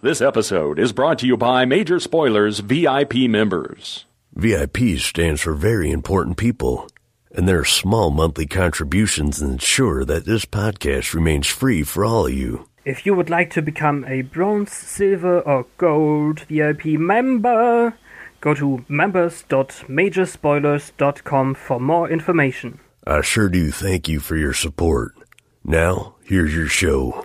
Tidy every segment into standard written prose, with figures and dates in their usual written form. This episode is brought to you by Major Spoilers VIP members. VIP stands for Very Important People, and their small monthly contributions ensure that this podcast remains free for all of you. If you would like to become a bronze, silver, or gold VIP member, go to members.majorspoilers.com for more information. I sure do thank you for your support. Now, here's your show.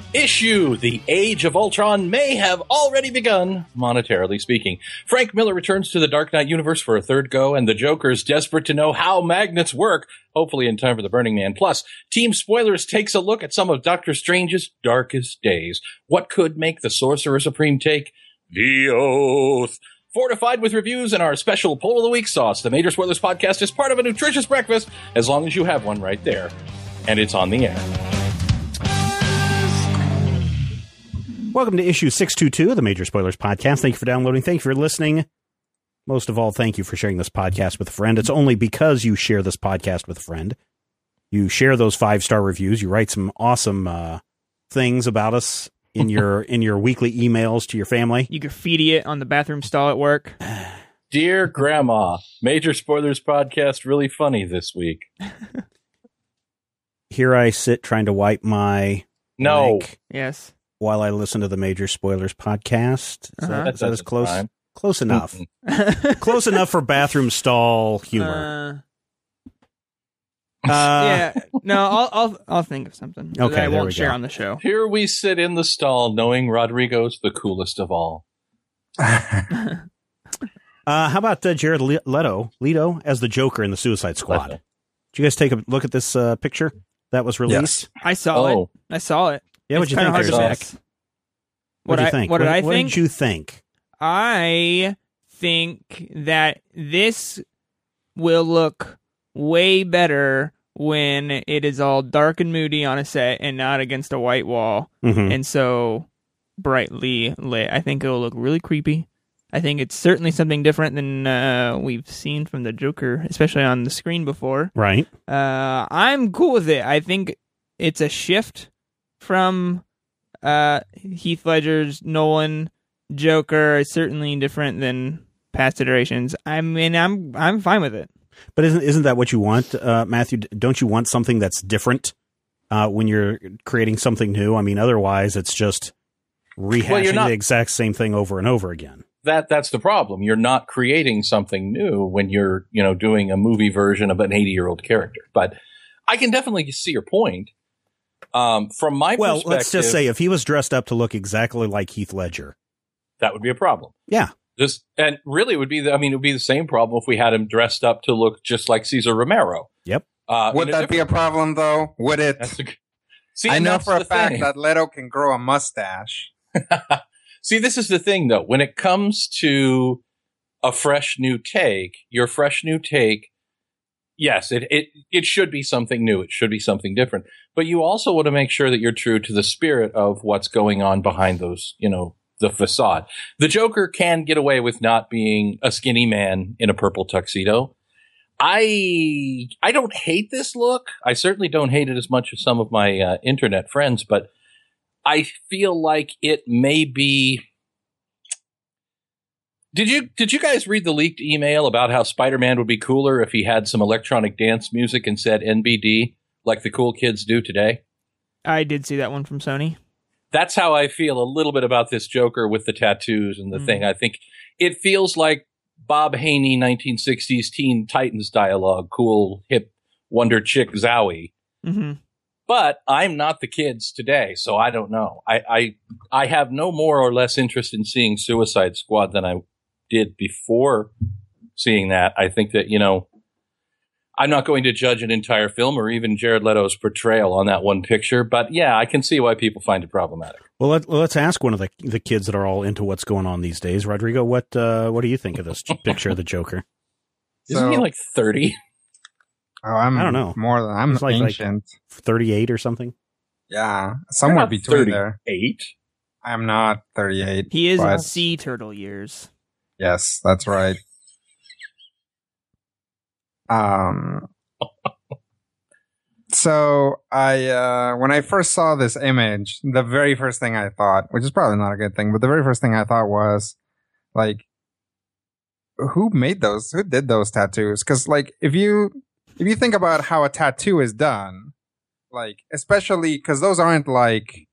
issue, the Age of Ultron may have already begun, monetarily speaking. Frank Miller returns to the Dark Knight universe for a third go, and the Joker is desperate to know how magnets work, hopefully in time for the Burning Man. Plus, Team Spoilers takes a look at some of Doctor Strange's darkest days. What could make the Sorcerer Supreme take the oath? Fortified with reviews and our special Poll of the Week sauce, the Major Spoilers podcast is part of a nutritious breakfast, as long as you have one right there. And it's on the air. Welcome to issue 622 of the Major Spoilers podcast. Thank you for downloading. Thank you for listening. Most of all, thank you for sharing this podcast with a friend. It's only because you share this podcast with a friend. You share those 5-star reviews. You write some awesome things about us in your weekly emails to your family. You graffiti it on the bathroom stall at work. Dear Grandma, Major Spoilers podcast really funny this week. Here I sit trying to wipe my mic. Yes. While I listen to the Major Spoilers podcast. That is close enough. Close enough for bathroom stall humor. Yeah, no, I'll think of something. Okay, that I won't share on the show. Here we sit in the stall, knowing Rodrigo's the coolest of all. How about Jared Leto as the Joker in the Suicide Squad? Did you guys take a look at this picture that was released? Yes. I saw it. Yeah, what'd you think, Zach? What did you think? I think that this will look way better when it is all dark and moody on a set and not against a white wall, and so brightly lit. I think it'll look really creepy. I think it's certainly something different than we've seen from the Joker, especially on the screen before. Right. I'm cool with it. I think it's a shift from Heath Ledger's Nolan Joker. Is certainly different than past iterations. I mean, I'm fine with it. But isn't that what you want, Matthew? Don't you want something that's different when you're creating something new? I mean, otherwise it's just rehashing the exact same thing over and over again. That's the problem. You're not creating something new when you're doing a movie version of an 80-year-old character. But I can definitely see your point. From my perspective, let's just say if he was dressed up to look exactly like Heath Ledger, that would be a problem. Yeah. And really it would be the same problem if we had him dressed up to look just like Cesar Romero. Yep. Would that be a problem though? Would it? I know for a fact that Leto can grow a mustache. See, this is the thing though. When it comes to a fresh new take, yes, it should be something new. It should be something different. But you also want to make sure that you're true to the spirit of what's going on behind those, the facade. The Joker can get away with not being a skinny man in a purple tuxedo. I don't hate this look. I certainly don't hate it as much as some of my internet friends, but I feel like it may be. Did you guys read the leaked email about how Spider-Man would be cooler if he had some electronic dance music and said NBD like the cool kids do today? I did see that one from Sony. That's how I feel a little bit about this Joker with the tattoos and the thing. I think it feels like Bob Haney 1960s Teen Titans dialogue, cool, hip, wonder chick, zowie. Mm-hmm. But I'm not the kids today, so I don't know. I have no more or less interest in seeing Suicide Squad than I did before seeing that. I think that I'm not going to judge an entire film or even Jared Leto's portrayal on that one picture. But yeah, I can see why people find it problematic. Well, let's ask one of the kids that are all into what's going on these days. Rodrigo, what do you think of this picture of the Joker? Isn't he like 30? Oh, I don't know. More than I'm ancient. Like 38 or something. Yeah, somewhere between 38? There. 8. I'm not 38. He is in sea turtle years. Yes, that's right. So I when I first saw this image, the very first thing I thought, which is probably not a good thing, but the very first thing I thought was, like, who made those? Who did those tattoos? Because, like, if you think about how a tattoo is done, like, especially because those aren't like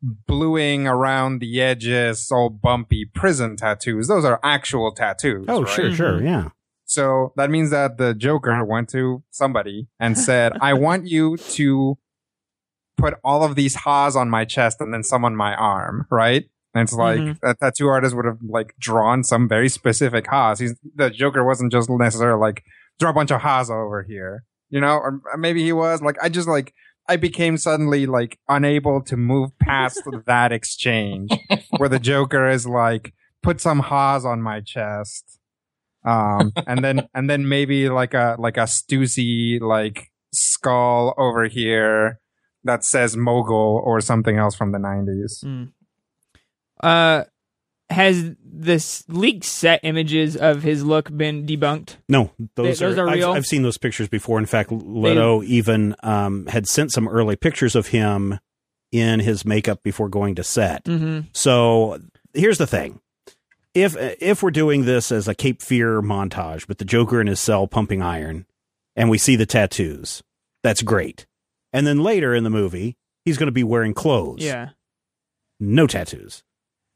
bluing around the edges, all bumpy prison tattoos. Those are actual tattoos. Oh, right? Sure, yeah. So that means that the Joker went to somebody and said, I want you to put all of these ha's on my chest and then some on my arm, right? And it's like a tattoo artist would have like drawn some very specific ha's. The Joker wasn't just necessarily like, draw a bunch of ha's over here, you know? Or maybe he was like, I became suddenly like unable to move past that exchange where the Joker is like, put some ha's on my chest. And then maybe like a Stussy like skull over here that says mogul or something else from the 90s. Has this leaked set images of his look been debunked? No, those are real. I've seen those pictures before. In fact, Leto even had sent some early pictures of him in his makeup before going to set. Mm-hmm. So here's the thing. If we're doing this as a Cape Fear montage, with the Joker in his cell pumping iron, and we see the tattoos, that's great. And then later in the movie, he's going to be wearing clothes. Yeah. No tattoos.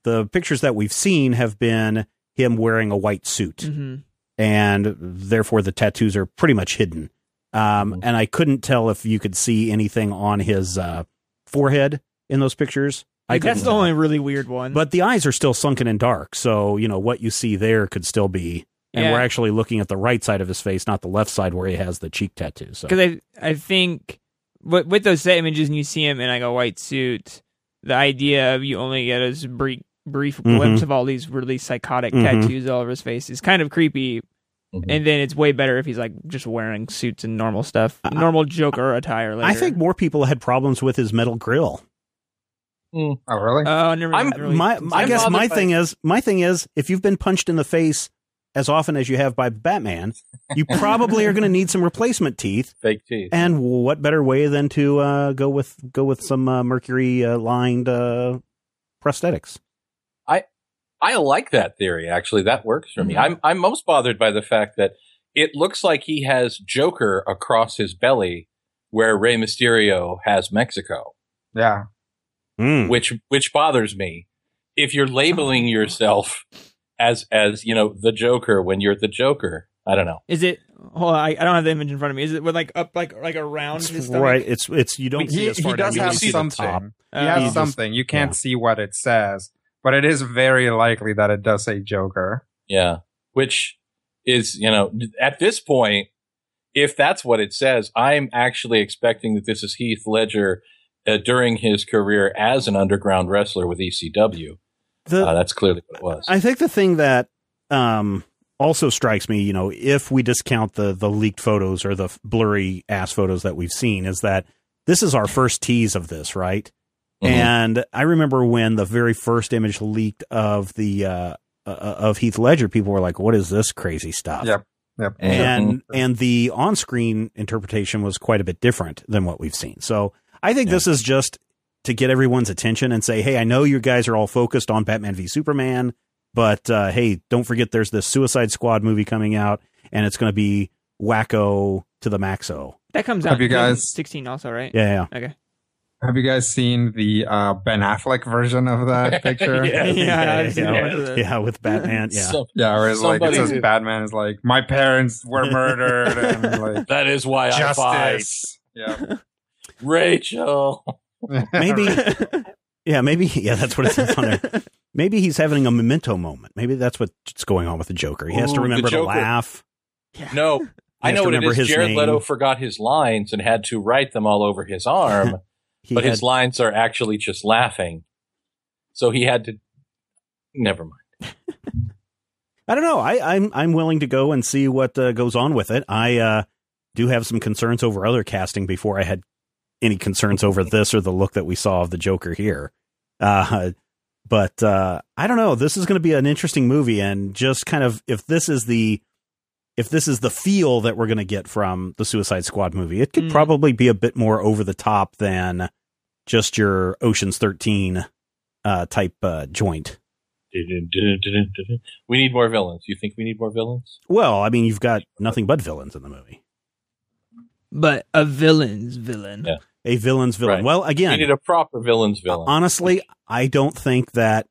The pictures that we've seen have been him wearing a white suit. Mm-hmm. And therefore, the tattoos are pretty much hidden. And I couldn't tell if you could see anything on his forehead in those pictures. That's the only really weird one. But the eyes are still sunken and dark, so, you know, what you see there could still be... And we're actually looking at the right side of his face, not the left side where he has the cheek tattoos. Because I think with those set images and you see him in like a white suit, the idea of you only get a brief glimpse of all these really psychotic tattoos all over his face is kind of creepy. And then it's way better if he's like just wearing suits and normal stuff. Normal Joker attire later. I think more people had problems with his metal grill. Oh, really? My thing is, if you've been punched in the face as often as you have by Batman, you probably are going to need some replacement teeth. Fake teeth. And what better way than to go with some mercury lined prosthetics? I like that theory. Actually, that works for me. I'm most bothered by the fact that it looks like he has Joker across his belly, where Rey Mysterio has Mexico. Yeah. Which bothers me. If you're labeling yourself as you know, the Joker when you're the Joker, I don't know. Is it? Hold on, I don't have the image in front of me. Is it with like up like around his stomach? Right. It's you don't see as far down. He does have something. He has something. You can't see what it says, but it is very likely that it does say Joker. Yeah, which is, you know, at this point, if that's what it says, I'm actually expecting that this is Heath Ledger. During his career as an underground wrestler with ECW. That's clearly what it was. I think the thing that also strikes me, you know, if we discount the leaked photos or the blurry ass photos that we've seen, is that this is our first tease of this, right? Mm-hmm. And I remember when the very first image leaked of the of Heath Ledger, people were like, what is this crazy stuff? Yep. And the on-screen interpretation was quite a bit different than what we've seen. So I think this is just to get everyone's attention and say, hey, I know you guys are all focused on Batman v Superman, but hey, don't forget there's this Suicide Squad movie coming out, and it's going to be wacko to the maxo. That comes out in 2016 also, right? Yeah. Okay. Have you guys seen the Ben Affleck version of that picture? Yeah, with Batman. Yeah, where it's like, it says Batman is like, my parents were murdered, and like, that is why justice. I fight. Yeah. Rachel. Maybe that's what it says on there. Maybe he's having a memento moment. Maybe that's what's going on with the Joker. He has to remember to laugh. Yeah. No, I know what it is. Jared Leto forgot his lines and had to write them all over his arm, but his lines are actually just laughing. So he had to. Never mind. I don't know. I'm willing to go and see what goes on with it. I do have some concerns over other casting before I had any concerns over this or the look that we saw of the Joker here. But I don't know. This is going to be an interesting movie, and just kind of if this is the feel that we're going to get from the Suicide Squad movie, it could probably be a bit more over the top than just your Ocean's 13 type joint. We need more villains. You think we need more villains? Well, I mean, you've got nothing but villains in the movie. But a villain's villain. Yeah. A villain's villain. Right. Well, again, you need a proper villain's villain. Honestly, I don't think that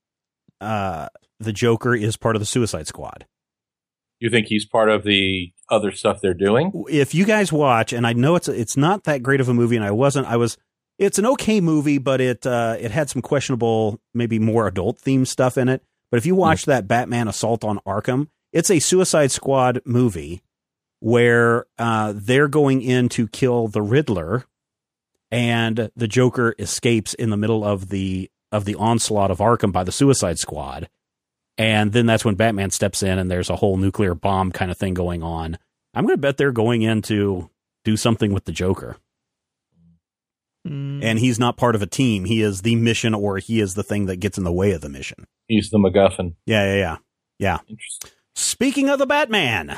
the Joker is part of the Suicide Squad. You think he's part of the other stuff they're doing? If you guys watch, and I know it's not that great of a movie, and it's an okay movie, but it had some questionable, maybe more adult themed stuff in it. But if you watch that Batman Assault on Arkham, it's a Suicide Squad movie where they're going in to kill the Riddler, and the Joker escapes in the middle of the onslaught of Arkham by the Suicide Squad. And then that's when Batman steps in, and there's a whole nuclear bomb kind of thing going on. I'm going to bet they're going in to do something with the Joker. Mm. And he's not part of a team. He is the mission, or he is the thing that gets in the way of the mission. He's the MacGuffin. Yeah. Interesting. Speaking of the Batman.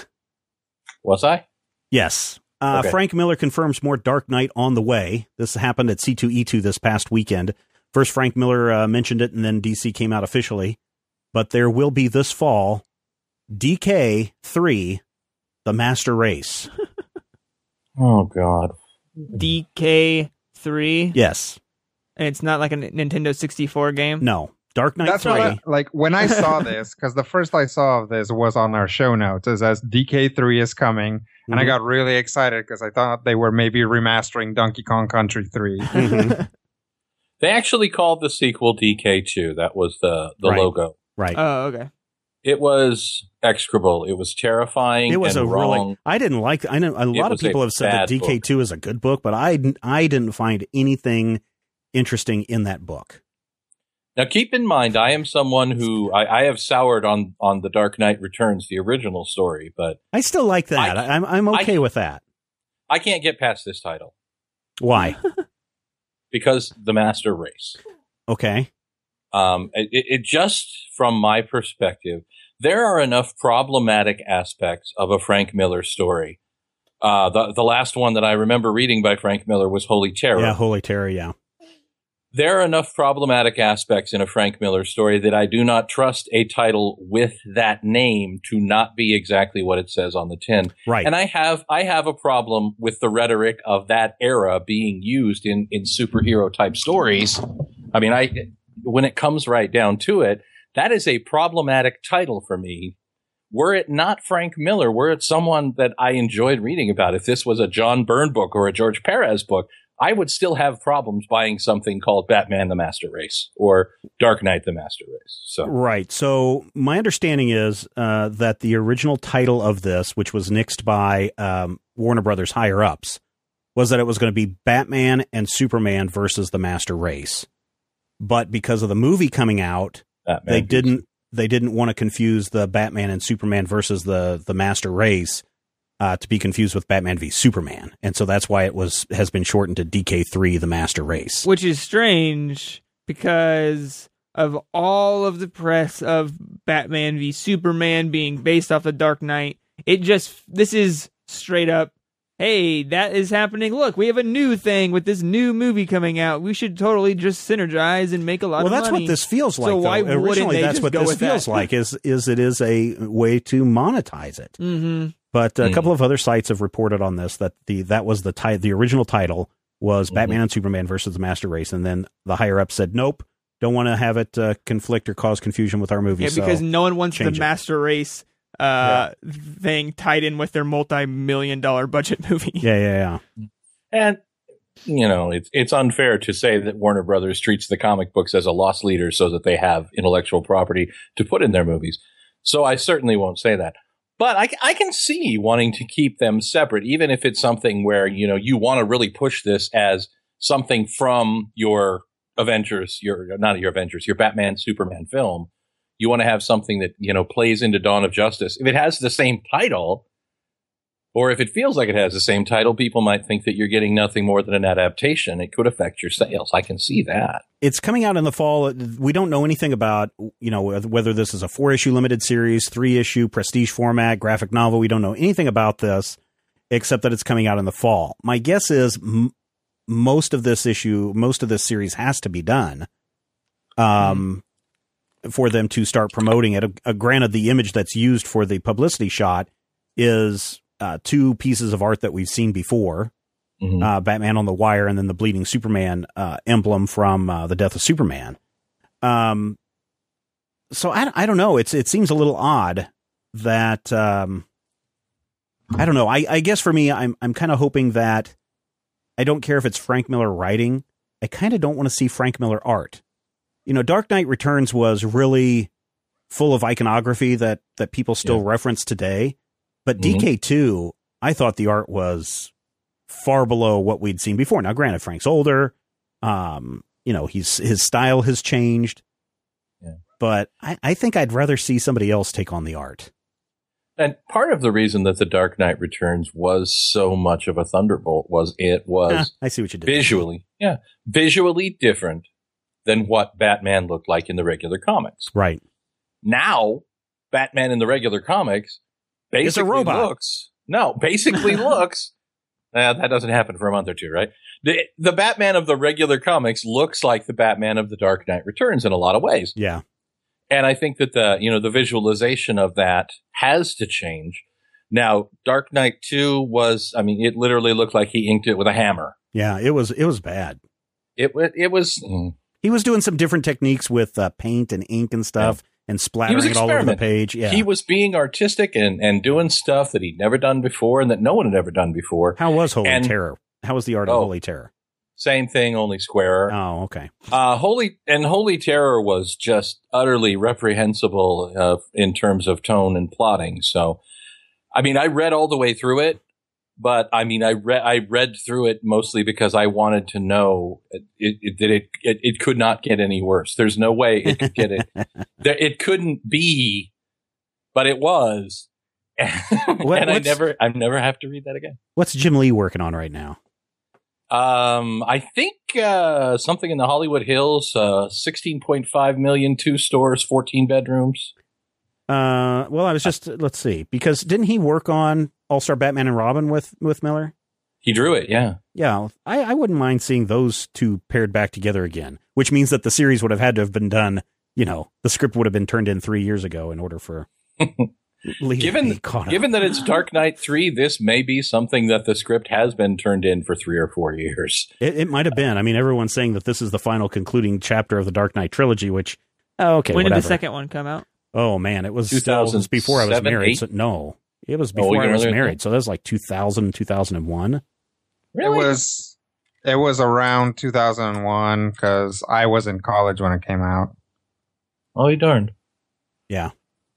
Was I? Yes. Okay. Frank Miller confirms more Dark Knight on the way. This happened at C2E2 this past weekend. First, Frank Miller mentioned it, and then DC came out officially. But there will be this fall, DK3, The Master Race. Oh, God. DK3? Yes. And it's not like a Nintendo 64 game? No. Dark Knight 3. When I saw this, because the first I saw of this was on our show notes, it says DK3 is coming. Mm-hmm. And I got really excited because I thought they were maybe remastering Donkey Kong Country 3. Mm-hmm. They actually called the sequel DK2. That was the logo. Right. Oh, okay. It was execrable. It was terrifying. It was wrong. Really, I didn't like. I know a lot of people have said that DK2 is a good book, but I didn't find anything interesting in that book. Now, keep in mind, I am someone who I have soured on The Dark Knight Returns, the original story, but I still like that. I'm okay with that. I can't get past this title. Why? Because The Master Race. Okay. It just, from my perspective, there are enough problematic aspects of a Frank Miller story. The last one that I remember reading by Frank Miller was Holy Terror. Yeah, Holy Terror, yeah. There are enough problematic aspects in a Frank Miller story that I do not trust a title with that name to not be exactly what it says on the tin. Right. And I have a problem with the rhetoric of that era being used in superhero-type stories. I mean, when it comes right down to it, that is a problematic title for me. Were it not Frank Miller, were it someone that I enjoyed reading about, if this was a John Byrne book or a George Perez book, I would still have problems buying something called Batman the Master Race or Dark Knight the Master Race. So. Right. So my understanding is that the original title of this, which was nixed by Warner Brothers higher-ups, was that it was going to be Batman and Superman versus the Master Race. But because of the movie coming out, they didn't want to confuse the Batman and Superman versus the Master Race to be confused with Batman v Superman, and so that's why it has been shortened to DK3, The Master Race, which is strange because of all of the press of Batman v Superman being based off the Dark Knight. This is straight up. Hey, that is happening. Look, we have a new thing with this new movie coming out. We should totally just synergize and make a lot of money. Well, that's what this feels like. So why wouldn't they just go with that? That's what this feels like, is it is a way to monetize it. Mm-hmm. But a couple of other sites have reported on this, that that was the original title was Batman and Superman versus the Master Race, and then the higher-up said, nope, don't want to have it conflict or cause confusion with our movie. Yeah, because no one wants the Master Race thing tied in with their multi-million-dollar budget movie. Yeah. And you know, it's unfair to say that Warner Brothers treats the comic books as a loss leader so that they have intellectual property to put in their movies. So I certainly won't say that. But I can see wanting to keep them separate, even if it's something where, you know, you want to really push this as something from your Avengers, your Batman, Superman film. You want to have something that, you know, plays into Dawn of Justice. If it has the same title, or if it feels like it has the same title, people might think that you're getting nothing more than an adaptation. It could affect your sales. I can see that. It's coming out in the fall. We don't know anything about, you know, whether this is a 4-issue limited series, 3-issue prestige format, graphic novel. We don't know anything about this except that it's coming out in the fall. My guess is most of this series has to be done for them to start promoting it. Granted, the image that's used for the publicity shot is two pieces of art that we've seen before, mm-hmm. Batman on the wire and then the bleeding Superman emblem from the Death of Superman. So I don't know. It seems a little odd that I don't know. I guess for me, I'm kind of hoping that I don't care if it's Frank Miller writing. I kind of don't want to see Frank Miller art. You know, Dark Knight Returns was really full of iconography that people still reference today. But mm-hmm. DK2, I thought the art was far below what we'd seen before. Now, granted, Frank's older. You know, his style has changed. Yeah. But I think I'd rather see somebody else take on the art. And part of the reason that The Dark Knight Returns was so much of a thunderbolt was it was I see what you did visually. Yeah. Visually different than what Batman looked like in the regular comics. Right. Now, Batman in the regular comics basically it's a robot. Basically looks. That doesn't happen for a month or two, right? The Batman of the regular comics looks like the Batman of The Dark Knight Returns in a lot of ways. Yeah. And I think that the visualization of that has to change. Now, Dark Knight 2 was, I mean, it literally looked like he inked it with a hammer. Yeah, it was bad. It was. Mm. He was doing some different techniques with paint and ink and stuff, and splattering it all over the page. Yeah. He was being artistic and doing stuff that he'd never done before and that no one had ever done before. How was Holy Terror? How was the art of Holy Terror? Same thing, only squarer. Oh, okay. Holy Terror was just utterly reprehensible in terms of tone and plotting. So, I mean, I read all the way through it, but I mean, I read through it mostly because I wanted to know that it could not get any worse. There's no way it could get it. It couldn't be, but it was. And I never have to read that again. What's Jim Lee working on right now? I think something in the Hollywood Hills, 16.5 million, 2 stores, 14 bedrooms. Well, I was just let's see, because didn't he work on All-Star Batman and Robin with Miller? He drew it, yeah. Yeah, I wouldn't mind seeing those two paired back together again, which means that the series would have had to have been done, you know, the script would have been turned in 3 years ago in order for... Given that it's Dark Knight 3, this may be something that the script has been turned in for 3 or 4 years. It might have been. I mean, everyone's saying that this is the final concluding chapter of the Dark Knight trilogy, which, okay, when did the second one come out? Oh, man, it was 2000 before I was married. So, no, it was before I was married. So that was like 2000, 2001. Really? It was around 2001 because I was in college when it came out. Oh, you darned. Yeah.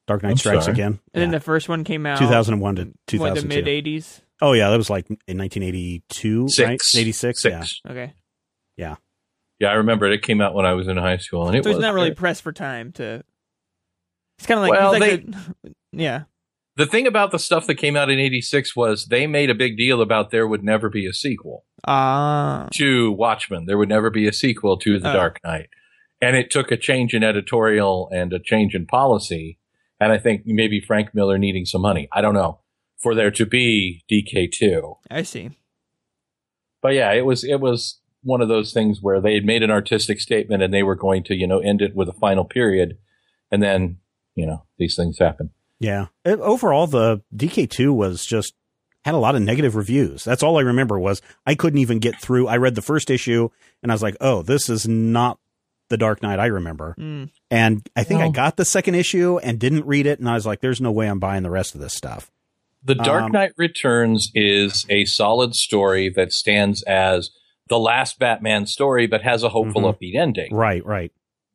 Dark Knight Strikes Again. And then the first one came out 2001 to 2002. What, the mid-80s? Oh, yeah. That was like in 1982, right? 86? Yeah. Okay. Yeah. Yeah, I remember it. It came out when I was in high school. And it was not really pressed for time to... It's kind of like... Well, yeah. The thing about the stuff that came out in 86 was they made a big deal about there would never be a sequel to Watchmen. There would never be a sequel to The Dark Knight. And it took a change in editorial and a change in policy. And I think maybe Frank Miller needing some money. I don't know. For there to be DK2. I see. But yeah, it was one of those things where they had made an artistic statement and they were going to, you know, end it with a final period. And then, you know, these things happen. Yeah. Overall, the DK2 was just had a lot of negative reviews. That's all I remember was I couldn't even get through. I read the first issue and I was like, oh, this is not The Dark Knight I remember. Mm. And I think I got the second issue and didn't read it. And I was like, there's no way I'm buying the rest of this stuff. The Dark Knight Returns is a solid story that stands as the last Batman story, but has a hopeful, upbeat ending. Right.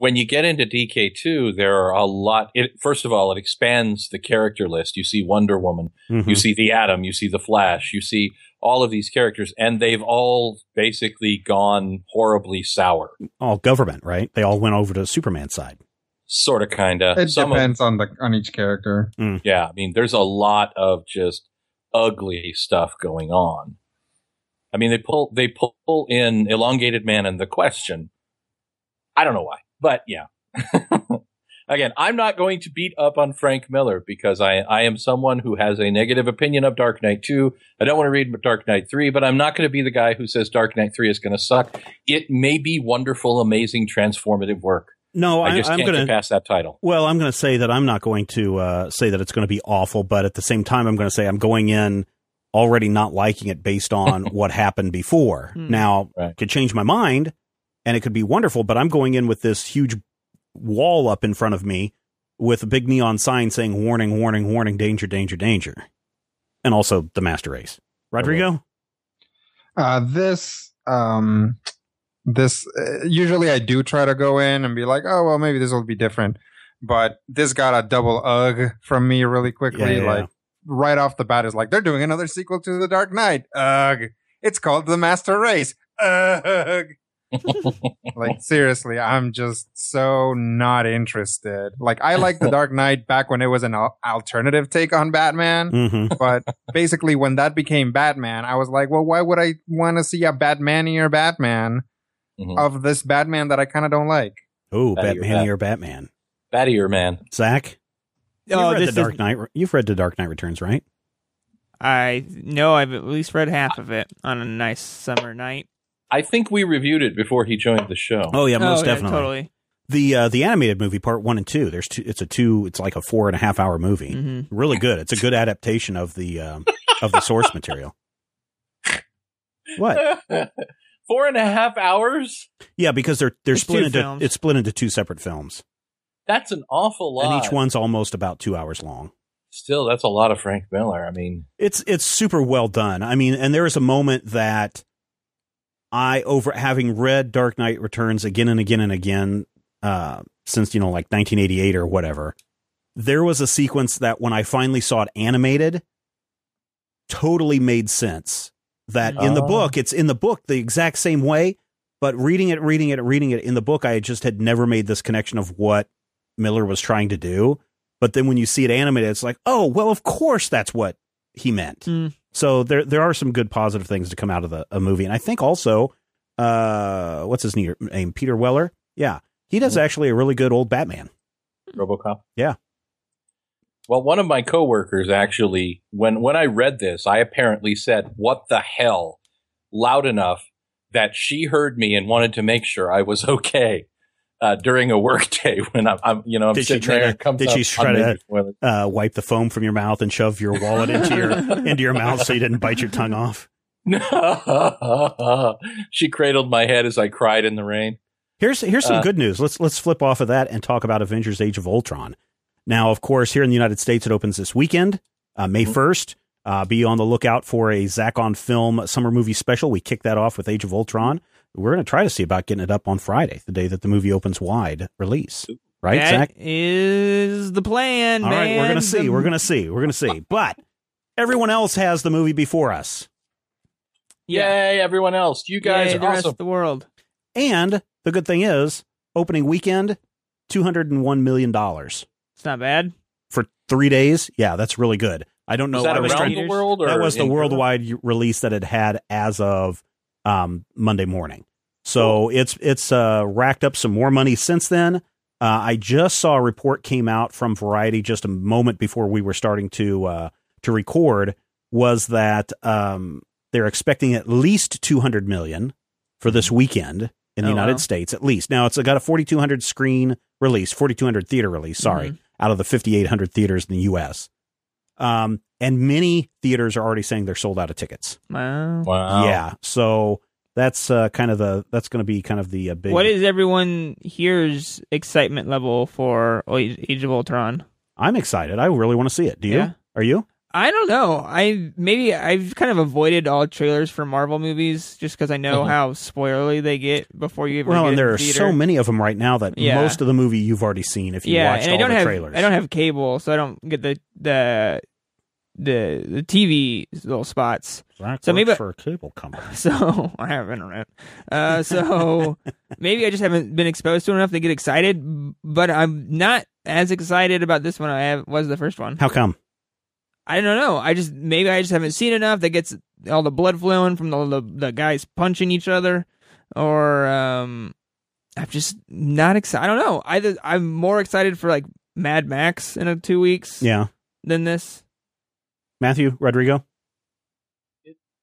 When you get into DK2, there are a lot. First of all, it expands the character list. You see Wonder Woman, mm-hmm. you see the Atom, you see the Flash, you see all of these characters, and they've all basically gone horribly sour. All government, right? They all went over to Superman's side. Sort of, kind of. It depends on each character. Mm. Yeah, I mean, there's a lot of just ugly stuff going on. I mean, they pull in Elongated Man and The Question. I don't know why. But yeah, again, I'm not going to beat up on Frank Miller because I am someone who has a negative opinion of Dark Knight 2. I don't want to read Dark Knight 3, but I'm not going to be the guy who says Dark Knight 3 is going to suck. It may be wonderful, amazing, transformative work. No, I just can't get past that title. Well, I'm going to say that I'm not going to say that it's going to be awful, but at the same time, I'm going to say I'm going in already not liking it based on what happened before. Hmm. Now, right. I could change my mind. And it could be wonderful, but I'm going in with this huge wall up in front of me with a big neon sign saying warning, warning, warning, danger, danger, danger. And also the Master Race. Rodrigo? This usually I do try to go in and be like, oh, well, maybe this will be different. But this got a double ugh from me really quickly. Yeah, Right off the bat is like, they're doing another sequel to The Dark Knight. Ugh. It's called The Master Race. Ugh. Like, seriously, I'm just so not interested. Like, I liked The Dark Knight back when it was an alternative take on Batman. Mm-hmm. But basically, when that became Batman, I was like, well, why would I want to see a Batmanier Batman mm-hmm. of this Batman that I kind of don't like? Oh, Batmanier Batman. Battier Man. Zach? You've read The Dark Knight Returns, right? I've at least read half of it on a nice summer night. I think we reviewed it before he joined the show. Oh yeah, most definitely. Yeah, totally. The animated movie part 1 and 2. There's two. It's like a 4.5 hour movie. Mm-hmm. Really good. It's a good adaptation of the source material. What? 4.5 hours? Yeah, because they're split into two separate films. That's an awful lot. And each one's almost about 2 hours long. Still, that's a lot of Frank Miller. I mean, it's super well done. I mean, and there is a moment that. Having read Dark Knight Returns again and again and again since, 1988 or whatever, there was a sequence that when I finally saw it animated, totally made sense. That it's in the book the exact same way, but reading it in the book, I just had never made this connection of what Miller was trying to do. But then when you see it animated, it's like, oh, well, of course that's what he meant. Mm. So there are some good positive things to come out of a movie. And I think also, what's his name? Peter Weller? Yeah. He does actually a really good old Batman. RoboCop? Yeah. Well, one of my coworkers actually, when I read this, I apparently said, what the hell? Loud enough that she heard me and wanted to make sure I was okay during a work day when I'm did sitting there. Did she try to wipe the foam from your mouth and shove your wallet into your mouth so you didn't bite your tongue off? No, she cradled my head as I cried in the rain. Here's some good news. Let's flip off of that and talk about Avengers: Age of Ultron. Now, of course, here in the United States, it opens this weekend, May 1st. Be on the lookout for a Zach on Film summer movie special. We kick that off with Age of Ultron. We're going to try to see about getting it up on Friday, the day that the movie opens wide release. Right, that Zach? Is the plan, all man. All right, we're going to see. But everyone else has the movie before us. Yay, everyone else. You guys are the awesome. Rest of the world. And the good thing is, opening weekend, $201 million. It's not bad. For 3 days? Yeah, that's really good. I don't know. Was that around the world? Or that was the worldwide release that it had as of... Monday morning. So it's racked up some more money since then. I just saw a report came out from Variety just a moment before we were starting to record was that they're expecting at least $200 million for this weekend in the United States, at least. Now it's got a 4,200 screen release, 4,200 theater release, out of the 5,800 theaters in the US. And many theaters are already saying they're sold out of tickets. Wow. Yeah. So that's going to be kind of the big. What is everyone here's excitement level for Age of Ultron? I'm excited. I really want to see it. Do you? Are you? I don't know. I've kind of avoided all trailers for Marvel movies just because I know how spoilery they get before you ever get and there are so many of them right now that most of the movie you've already seen if you watched all the trailers. I don't have cable, so I don't get the TV little spots. That so maybe for a cable company. So I have internet. So maybe I just haven't been exposed to it enough to get excited, but I'm not as excited about this one was the first one. How come? I don't know. I just haven't seen enough that gets all the blood flowing from the guys punching each other, or I'm just not excited. I don't know. I'm more excited for like Mad Max in 2 weeks. Yeah. Than this. Matthew, Rodrigo.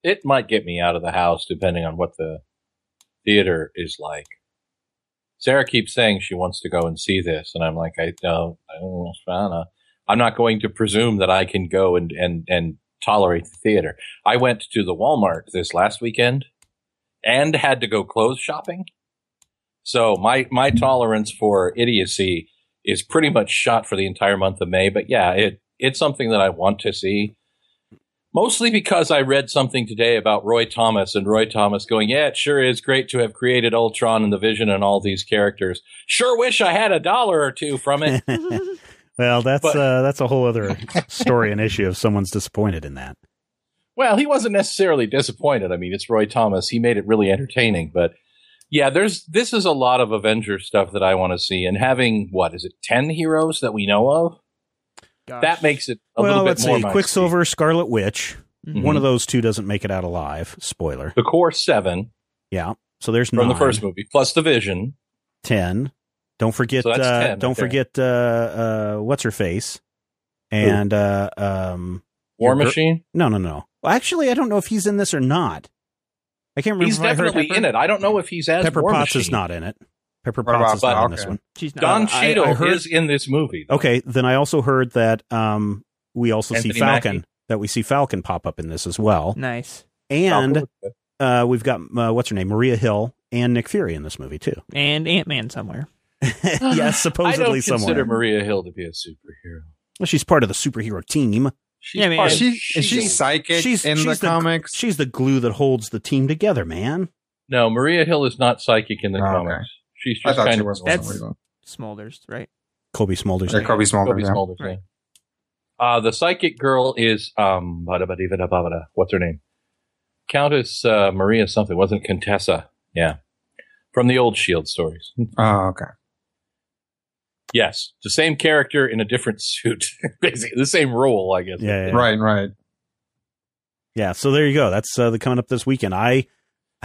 It might get me out of the house depending on what the theater is like. Sarah keeps saying she wants to go and see this, and I'm like, I don't know. I'm not going to presume that I can go and tolerate the theater. I went to the Walmart this last weekend and had to go clothes shopping. So my tolerance for idiocy is pretty much shot for the entire month of May. But yeah, it's something that I want to see. Mostly because I read something today about Roy Thomas and Roy Thomas going, yeah, it sure is great to have created Ultron and the Vision and all these characters. Sure wish I had $1 or $2 from it. Well, that's a whole other story and issue if someone's disappointed in that. Well, he wasn't necessarily disappointed. I mean, it's Roy Thomas. He made it really entertaining. But yeah, this is a lot of Avengers stuff that I want to see. And having, 10 heroes that we know of? Gosh. That makes it a little bit more. Let's say Quicksilver, Scarlet Witch. Mm-hmm. One of those two doesn't make it out alive. Spoiler. The core 7. Yeah. So there's from 9. The first movie, plus the Vision. 10. Don't forget, so what's her face and War Machine. No. Well, actually, I don't know if he's in this or not. I can't remember. He's definitely in it. I don't know if he's as Pepper War Potts Machine. Is not in it. Pepper Potts is not in this one. She's not. Don Cheadle is in this movie. Though. Okay, then I also heard that we see Falcon pop up in this as well. Nice. And we've got what's her name, Maria Hill and Nick Fury in this movie too, and Ant-Man somewhere. Yes, supposedly. I don't consider Maria Hill to be a superhero. Well, she's part of the superhero team. Is she psychic in the comics? She's the glue that holds the team together, man. No, Maria Hill is not psychic in the comics. Okay. She's just Smulders, right? Colby Smulders. Yeah, Colby Smulders. Yeah. Right. The psychic girl is what's her name? Countess Maria something. Wasn't Contessa? Yeah, from the old S.H.I.E.L.D. stories. Oh, okay. Yes, the same character in a different suit. Basically, the same role, I guess. Yeah. Right. Yeah, so there you go. That's coming up this weekend. I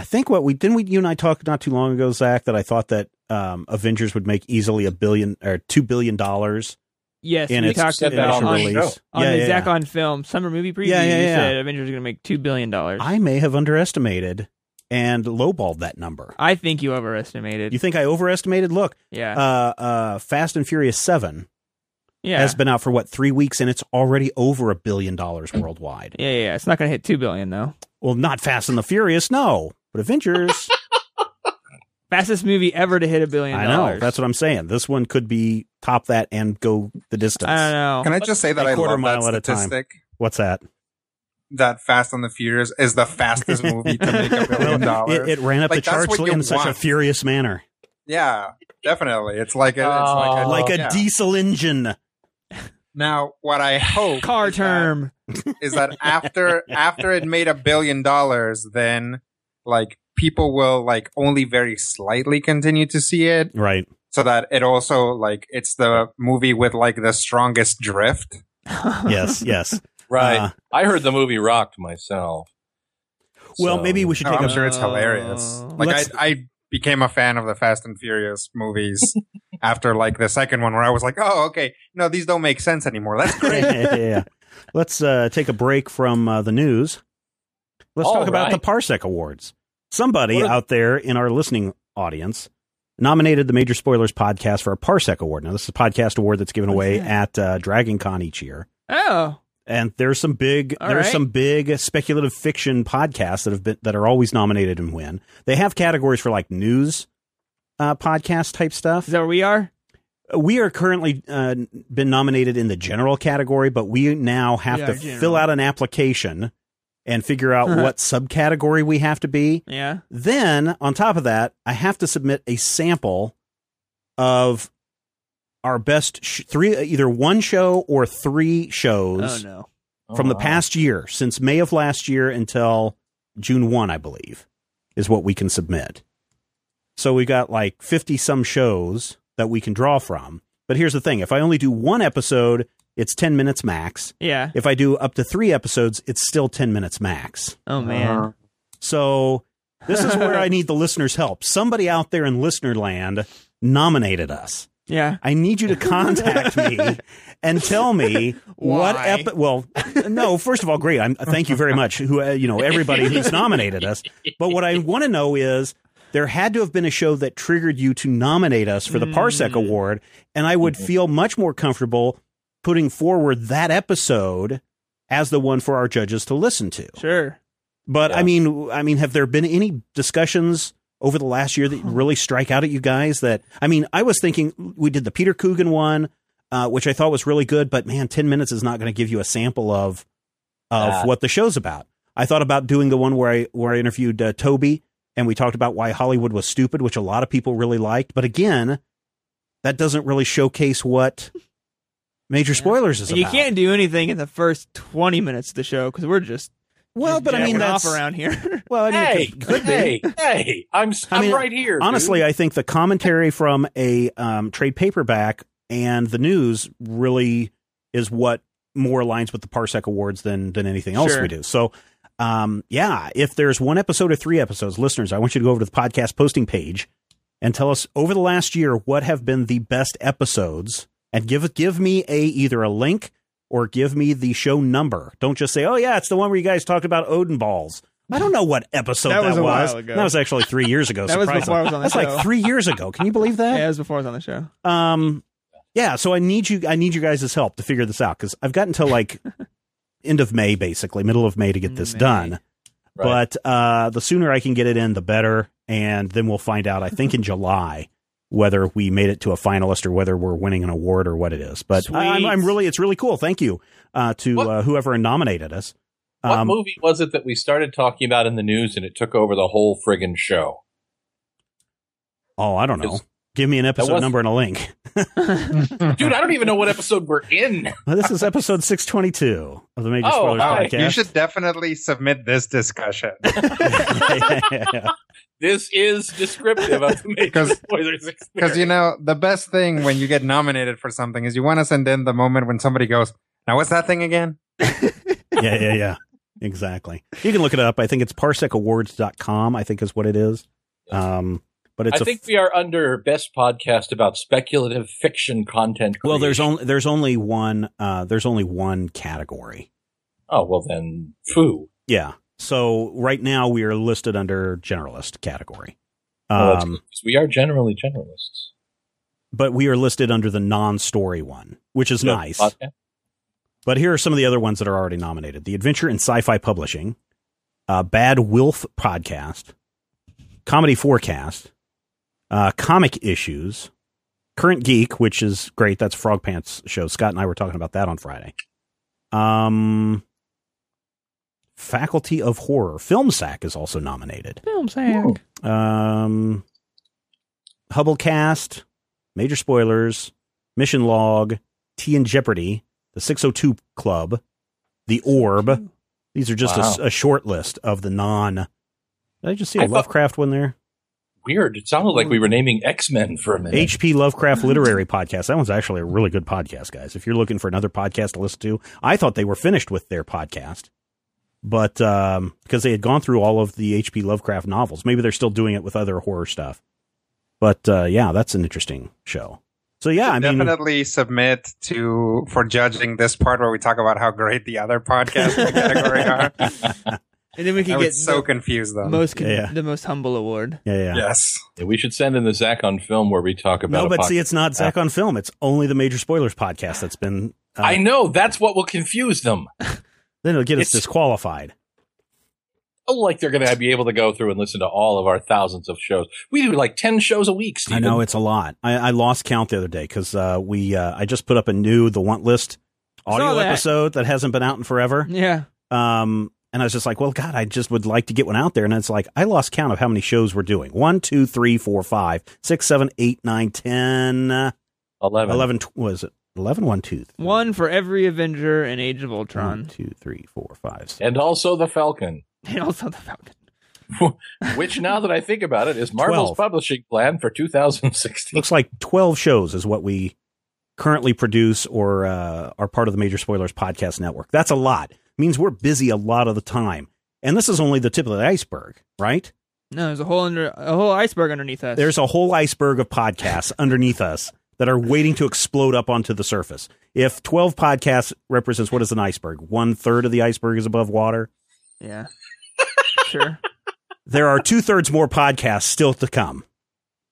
think you and I talked not too long ago, Zach, that I thought that Avengers would make easily $2 billion. Yes, we talked about that on the Zach on Film summer movie preview. You said Avengers are going to make $2 billion. I may have underestimated and lowballed that number. I think you overestimated. You think I overestimated? Look, Fast and Furious 7 has been out for, 3 weeks, and it's already over $1 billion worldwide. Yeah. It's not going to hit $2 billion, though. Well, not Fast and the Furious, no. But Avengers. Fastest movie ever to hit $1 billion. I know. That's what I'm saying. This one could be top that and go the distance. I don't know. Can I just say that I love that statistic? What's that? That Fast and the Furious is the fastest movie to make $1 billion. It ran up the charts in such a furious manner. Yeah, definitely. It's like a diesel engine. Now, what I hope is that after it made $1 billion, then people will only very slightly continue to see it, right? So that it also it's the movie with the strongest drift. Yes. Right. I heard the movie rocked myself. Well, maybe we should I'm sure it's hilarious. I became a fan of the Fast and Furious movies after the second one, where I was like, oh, okay. No, these don't make sense anymore. That's great. Yeah. Let's take a break from the news. Let's talk about the Parsec Awards. Somebody out there in our listening audience nominated the Major Spoilers podcast for a Parsec Award. Now, this is a podcast award that's given away at Dragon Con each year. Oh, and there's some big speculative fiction podcasts that are always nominated and win. They have categories for news podcast type stuff. Is that where we are? We are currently been nominated in the general category, but we now have to fill out an application and figure out what subcategory we have to be. Yeah. Then, on top of that, I have to submit a sample of our best three, either one show or three shows from the past year, since May of last year until June 1, I believe, is what we can submit. So we got like 50 some shows that we can draw from. But here's the thing. If I only do one episode, it's 10 minutes max. Yeah. If I do up to 3 episodes, it's still 10 minutes max. Oh, man. So this is where I need the listener's help. Somebody out there in listener land nominated us. Yeah. I need you to contact me and tell me what well, no, first of all, great. Thank you very much. You know, everybody who's nominated us. But what I want to know is, there had to have been a show that triggered you to nominate us for the Parsec Award, and I would feel much more comfortable putting forward that episode as the one for our judges to listen to. Sure. But, I mean, have there been any discussions over the last year that really strike out at you guys? That, I mean, I was thinking we did the Peter Coogan one, which I thought was really good, but, man, 10 minutes is not going to give you a sample of what the show's about. I thought about doing the one where I interviewed Toby, and we talked about why Hollywood was stupid, which a lot of people really liked. But again, that doesn't really showcase what Major Spoilers is about. You can't do anything in the first 20 minutes of the show because we're just but I mean, that's off around here. Well, I mean, hey, I'm right here. Honestly, dude. I think the commentary from a trade paperback and the news really is what more aligns with the Parsec Awards than anything else we do. So. If there's one episode or 3 episodes, listeners, I want you to go over to the podcast posting page and tell us over the last year what have been the best episodes, and give me either a link or give me the show number. Don't just say, oh yeah, it's the one where you guys talked about Odin balls. I don't know what episode that was. That was actually 3 years ago. That was before I was on the show. That's like 3 years ago. Can you believe that? Yeah, it was before I was on the show. So I need you guys' help to figure this out, because I've gotten to like end of May, basically middle of May, to get this done. Right. But the sooner I can get it in, the better. And then we'll find out, I think in July, whether we made it to a finalist or whether we're winning an award or what it is. But it's really cool. Thank you to whoever nominated us. What movie was it that we started talking about in the news and it took over the whole friggin' show? Oh, I don't know. Give me an episode number and a link. Dude, I don't even know what episode we're in. This is episode 622 of the Major Spoilers podcast. You should definitely submit this discussion. This is descriptive of the Major Spoilers experience. Because, you know, the best thing when you get nominated for something is you want to send in the moment when somebody goes, now what's that thing again? Yeah. Exactly. You can look it up. I think it's parsecawards.com, I think is what it is. But I think we are under best podcast about speculative fiction content creation. Well, there's only one category. Oh, well then, foo. Yeah. So right now we are listed under generalist category. That's good, because we are generally generalists. But we are listed under the non-story one, which is nice. Podcast? But here are some of the other ones that are already nominated. The Adventure in Sci-Fi Publishing, Bad Wolf Podcast, Comedy Forecast, Comic Issues, Current Geek, which is great. That's Frog Pants show. Scott and I were talking about that on Friday. Faculty of Horror. FilmSack is also nominated. FilmSack. Hubblecast, Major Spoilers, Mission Log, Tea and Jeopardy, The 602 Club, The Orb. These are just a short list of the Did I just see a Lovecraft one there? Weird. It sounded like we were naming X-Men for a minute. H.P. Lovecraft Literary Podcast. That one's actually a really good podcast, guys. If you're looking for another podcast to listen to, I thought they were finished with their podcast, but because they had gone through all of the H.P. Lovecraft novels. Maybe they're still doing it with other horror stuff. But that's an interesting show. So definitely submit for judging this part where we talk about how great the other podcasts in the category are. And then we can get so confused, though. The most humble award. Yeah. Yes. Yeah, we should send in the Zach on Film where we talk about. No, but see, it's not Zach on Film. It's only the Major Spoilers podcast that's been. I know. That's what will confuse them. Then it'll get us disqualified. like they're going to be able to go through and listen to all of our thousands of shows. We do like 10 shows a week, Stephen. I know, it's a lot. I lost count the other day because I just put up a new The Want List audio episode that hasn't been out in forever. Yeah. And I was just like, well, God, I just would like to get one out there. And it's like, I lost count of how many shows we're doing. 1, 2, 3, 4, 5, 6, 7, 8, 9, 10, 11. Was it 11? 1, 2, 3. One for every Avenger and Age of Ultron. 1, 2, 3, 4, 5, 6. And also the Falcon. And also the Falcon. Which, now that I think about it, is Marvel's 12. Publishing plan for 2016. Looks like 12 shows is what we currently produce or are part of the Major Spoilers Podcast Network. That's a lot. Means we're busy a lot of the time. And this is only the tip of the iceberg, right? No, there's a whole iceberg underneath us. There's a whole iceberg of podcasts underneath us that are waiting to explode up onto the surface. If 12 podcasts represents what is an iceberg? 1/3 of the iceberg is above water. Yeah. Sure. There are 2/3 more podcasts still to come.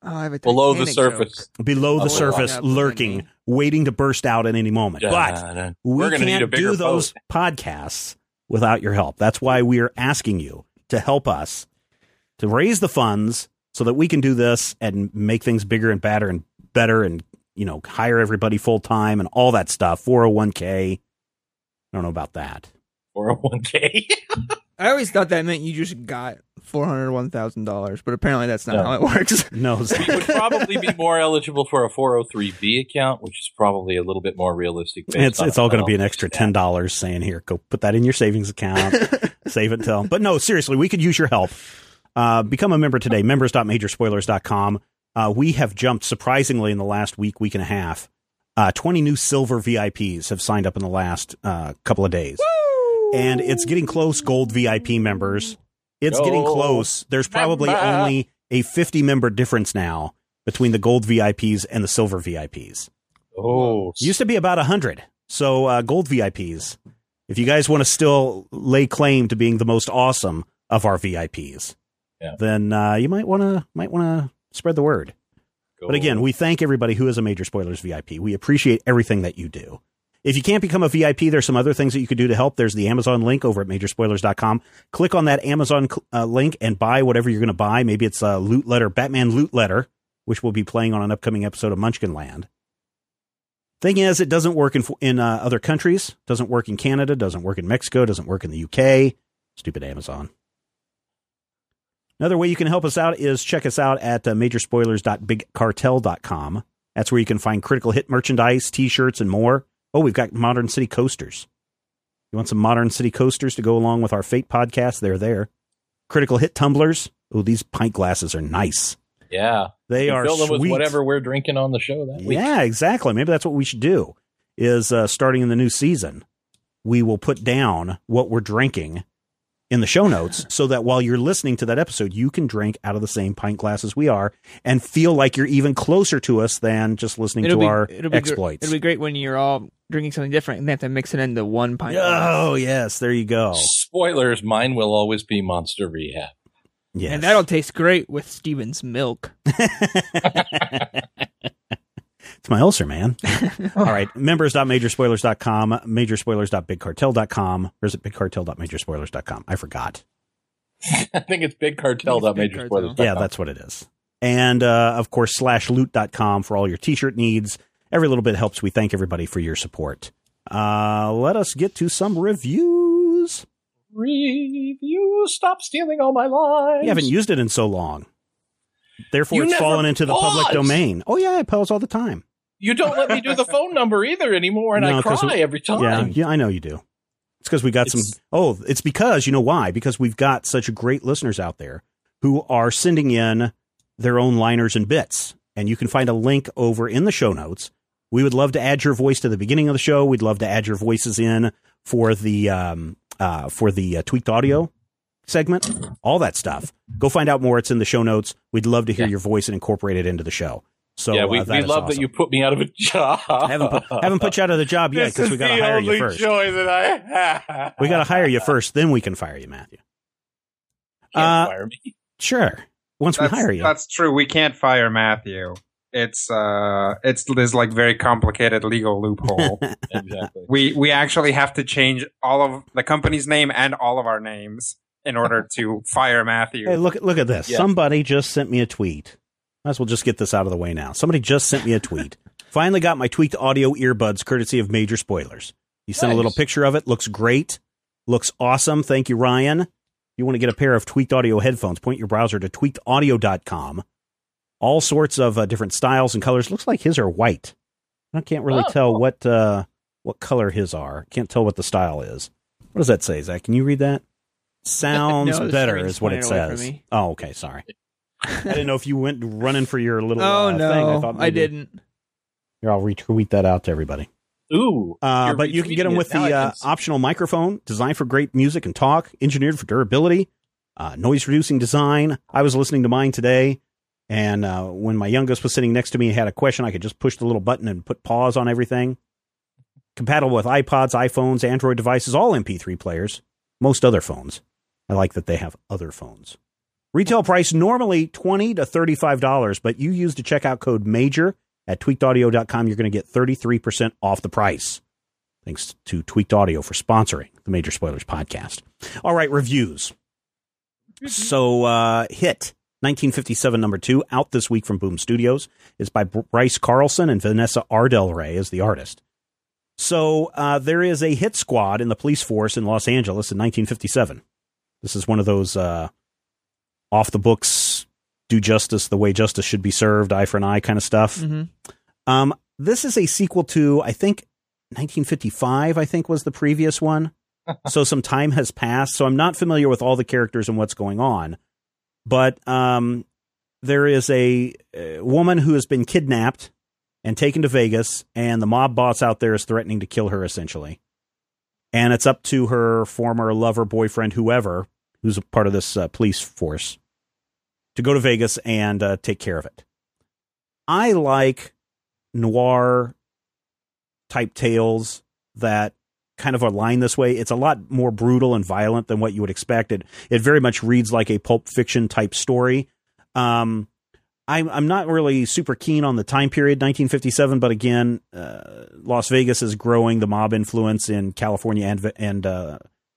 Oh, I have a below the surface. Joke. Below the surface, lurking, waiting to burst out at any moment. But we can't do those podcasts without your help. That's why we are asking you to help us to raise the funds so that we can do this and make things bigger and badder and better and, you know, hire everybody full time and all that stuff. 401k. I don't know about that. 401k. I always thought that meant you just got $401,000, but apparently that's not how it works. No, you would probably be more eligible for a 403b account, which is probably a little bit more realistic. It's all going to be an extra $10 saying, here, go put that in your savings account, save it till. But no, seriously, we could use your help. Become a member today, members.majorspoilers.com. We have jumped, surprisingly, in the last week and a half. 20 new silver VIPs have signed up in the last couple of days. Woo! And it's getting close, gold VIP members. It's getting close. There's probably only a 50-member difference now between the gold VIPs and the silver VIPs. Oh. Used to be about 100. So gold VIPs, if you guys want to still lay claim to being the most awesome of our VIPs, then you might want to spread the word. Go. But again, we thank everybody who is a Major Spoilers VIP. We appreciate everything that you do. If you can't become a VIP, there's some other things that you could do to help. There's the Amazon link over at majorspoilers.com. Click on that Amazon link and buy whatever you're going to buy. Maybe it's a Loot Letter, Batman Loot Letter, which we'll be playing on an upcoming episode of Munchkinland. Thing is, it doesn't work in other countries. Doesn't work in Canada. Doesn't work in Mexico. Doesn't work in the UK. Stupid Amazon. Another way you can help us out is check us out at majorspoilers.bigcartel.com. That's where you can find critical hit merchandise, T-shirts, and more. Oh, we've got Modern City Coasters. You want some Modern City Coasters to go along with our Fate podcast? They're there. Critical Hit Tumblers. Oh, these pint glasses are nice. Yeah. They are fill them sweet. With whatever we're drinking on the show that week. Yeah, exactly. Maybe that's what we should do is starting in the new season, we will put down what we're drinking in the show notes so that while you're listening to that episode, you can drink out of the same pint glasses we are and feel like you're even closer to us than just listening to our exploits. It'll be great when you're all drinking something different and they have to mix it into one pint glass. Oh, yes. There you go. Spoilers. Mine will always be Monster Rehab. Yes. And that'll taste great with Steven's milk. It's my ulcer, man. All right. Members.majorspoilers.com, majorspoilers.bigcartel.com, or is it bigcartel.majorspoilers.com? I forgot. I think it's bigcartel.majorspoilers.com. Yeah, that's what it is. And, of course, /loot.com for all your T-shirt needs. Every little bit helps. We thank everybody for your support. Let us get to some reviews. Reviews. Stop stealing all my lines. You haven't used it in so long. Therefore, it's fallen into the public domain. Oh, yeah, I pause all the time. You don't let me do the phone number either anymore, and I cry every time. Yeah, I know you do. It's because we got it's because, you know why? Because we've got such great listeners out there who are sending in their own liners and bits. And you can find a link over in the show notes. We would love to add your voice to the beginning of the show. We'd love to add your voices in for the tweaked audio segment, all that stuff. Go find out more. It's in the show notes. We'd love to hear your voice and incorporate it into the show. So yeah, we love awesome that you put me out of a job. I haven't put you out of the job yet because we got to hire you first. Joy that I have. We got to hire you first, then we can fire you, Matthew. Can't fire me? Sure. Once we hire you, that's true. We can't fire Matthew. It's this like very complicated legal loophole. Exactly. We actually have to change all of the company's name and all of our names. in order to fire Matthew. Hey, look at this. Yeah. Somebody just sent me a tweet. Might as well just get this out of the way now. Somebody just sent me a tweet. Finally got my tweaked audio earbuds courtesy of Major Spoilers. He sent a little picture of it. Looks great. Looks awesome. Thank you, Ryan. If you want to get a pair of Tweaked Audio headphones, point your browser to tweakedaudio.com. All sorts of different styles and colors. Looks like his are white. I can't really tell what color his are. Can't tell what the style is. What does that say, Zach? Can you read that? Sounds better is what it says. Oh, okay. Sorry. I didn't know if you went running for your little thing. I didn't. Here, I'll retweet that out to everybody. Ooh. But you can get them with the optional microphone, designed for great music and talk, engineered for durability, noise-reducing design. I was listening to mine today, and when my youngest was sitting next to me and had a question, I could just push the little button and put pause on everything. Compatible with iPods, iPhones, Android devices, all MP3 players, most other phones. I like that they have other phones. Retail price normally $20 to $35, but you use the checkout code MAJOR at tweakedaudio.com. You're going to get 33% off the price. Thanks to Tweaked Audio for sponsoring the Major Spoilers podcast. All right, reviews. So Hit 1957 number 2 out this week from Boom Studios is by Bryce Carlson, and Vanessa Ardell Ray is the artist. So there is a hit squad in the police force in Los Angeles in 1957. This is one of those off the books, do justice the way justice should be served, eye for an eye kind of stuff. Mm-hmm. This is a sequel to, I think, 1955, I think was the previous one. So some time has passed. So I'm not familiar with all the characters and what's going on. But there is a woman who has been kidnapped and taken to Vegas, and the mob boss out there is threatening to kill her, essentially. And it's up to her former lover, boyfriend, whoever, who's a part of this police force, to go to Vegas and take care of it. I like noir-type tales that kind of are lined this way. It's a lot more brutal and violent than what you would expect. It very much reads like a Pulp Fiction-type story. I'm not really super keen on the time period, 1957, but again, Las Vegas is growing. The mob influence in California and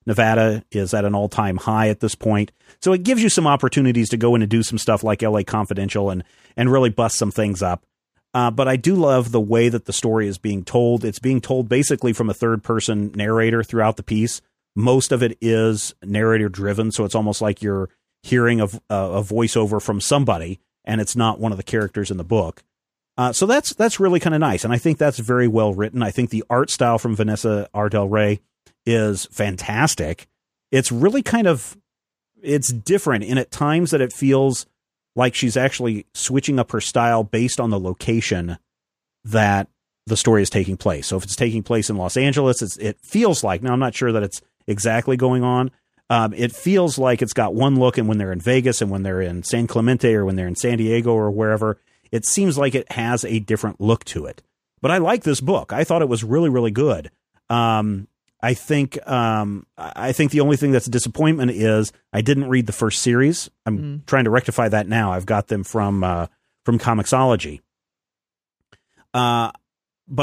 Nevada is at an all-time high at this point. So it gives you some opportunities to go in and do some stuff like LA Confidential and really bust some things up. But I do love the way that the story is being told. It's being told basically from a third-person narrator throughout the piece. Most of it is narrator-driven, so it's almost like you're hearing a voiceover from somebody, and it's not one of the characters in the book. So that's really kind of nice, and I think that's very well written. I think the art style from Vanessa Ardell Ray is fantastic. It's really it's different, and at times that it feels like she's actually switching up her style based on the location that the story is taking place. So if it's taking place in Los Angeles, it feels like, now I'm not sure that it's exactly going on, it feels like it's got one look, and when they're in Vegas and when they're in San Clemente or when they're in San Diego or wherever, it seems like it has a different look to it. But I like this book. I thought it was really, really good. I think the only thing that's a disappointment is I didn't read the first series. I'm trying to rectify that now. I've got them from Comixology. But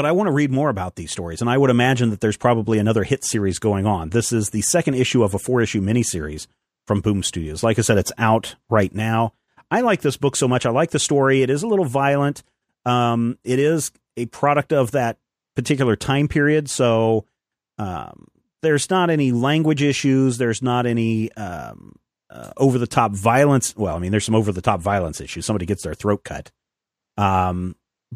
I want to read more about these stories, and I would imagine that there's probably another hit series going on. This is the second issue of a 4-issue miniseries from Boom Studios. Like I said, it's out right now. I like this book so much. I like the story. It is a little violent. It is a product of that particular time period, so there's not any language issues. There's not any over-the-top violence. Well, I mean, there's some over-the-top violence issues. Somebody gets their throat cut.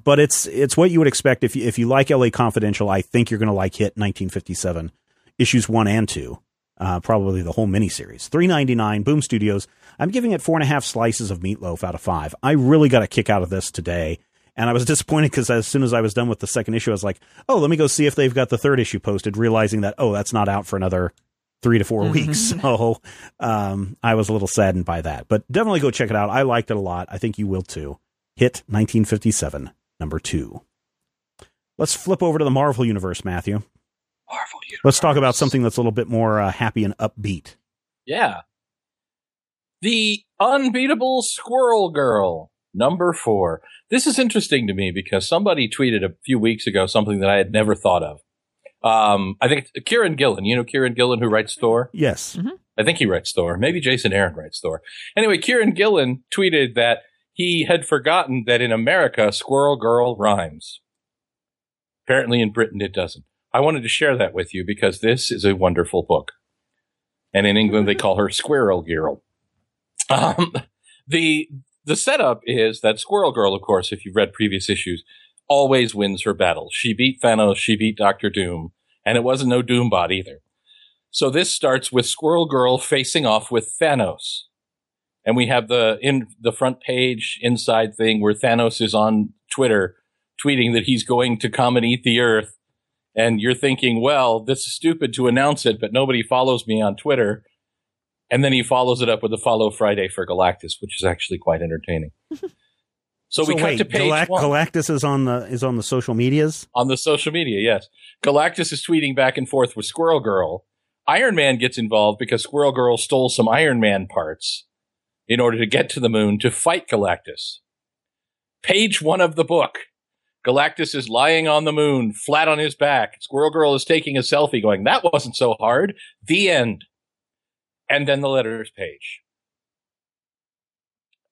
But it's what you would expect if you like LA Confidential. I think you're going to like Hit 1957, issues 1 and 2, probably the whole miniseries. $3.99, Boom Studios. I'm giving it 4.5 slices of meatloaf out of 5. I really got a kick out of this today, and I was disappointed because as soon as I was done with the second issue, I was like, oh, let me go see if they've got the third issue posted, realizing that, oh, that's not out for another 3 to 4 weeks. So I was a little saddened by that, but definitely go check it out. I liked it a lot. I think you will too. Hit 1957. Number 2. Let's flip over to the Marvel Universe, Matthew. Marvel Universe. Let's talk about something that's a little bit more happy and upbeat. Yeah. The Unbeatable Squirrel Girl, number 4. This is interesting to me because somebody tweeted a few weeks ago something that I had never thought of. I think Kieran Gillen, you know Kieran Gillen who writes Thor? Yes. Mm-hmm. I think he writes Thor. Maybe Jason Aaron writes Thor. Anyway, Kieran Gillen tweeted that he had forgotten that in America, Squirrel Girl rhymes. Apparently in Britain, it doesn't. I wanted to share that with you because this is a wonderful book. And in England, they call her Squirrel Girl. The setup is that Squirrel Girl, of course, if you've read previous issues, always wins her battles. She beat Thanos, she beat Doctor Doom, and it wasn't no Doombot either. So this starts with Squirrel Girl facing off with Thanos. And we have the front page inside thing where Thanos is on Twitter tweeting that he's going to come and eat the Earth. And you're thinking, well, this is stupid to announce it, but nobody follows me on Twitter. And then he follows it up with a follow Friday for Galactus, which is actually quite entertaining. So we cut to page one. Galactus is on the social medias? On the social media, yes. Galactus is tweeting back and forth with Squirrel Girl. Iron Man gets involved because Squirrel Girl stole some Iron Man parts in order to get to the moon to fight Galactus. Page one of the book. Galactus is lying on the moon, flat on his back. Squirrel Girl is taking a selfie going, that wasn't so hard. The end. And then the letters page.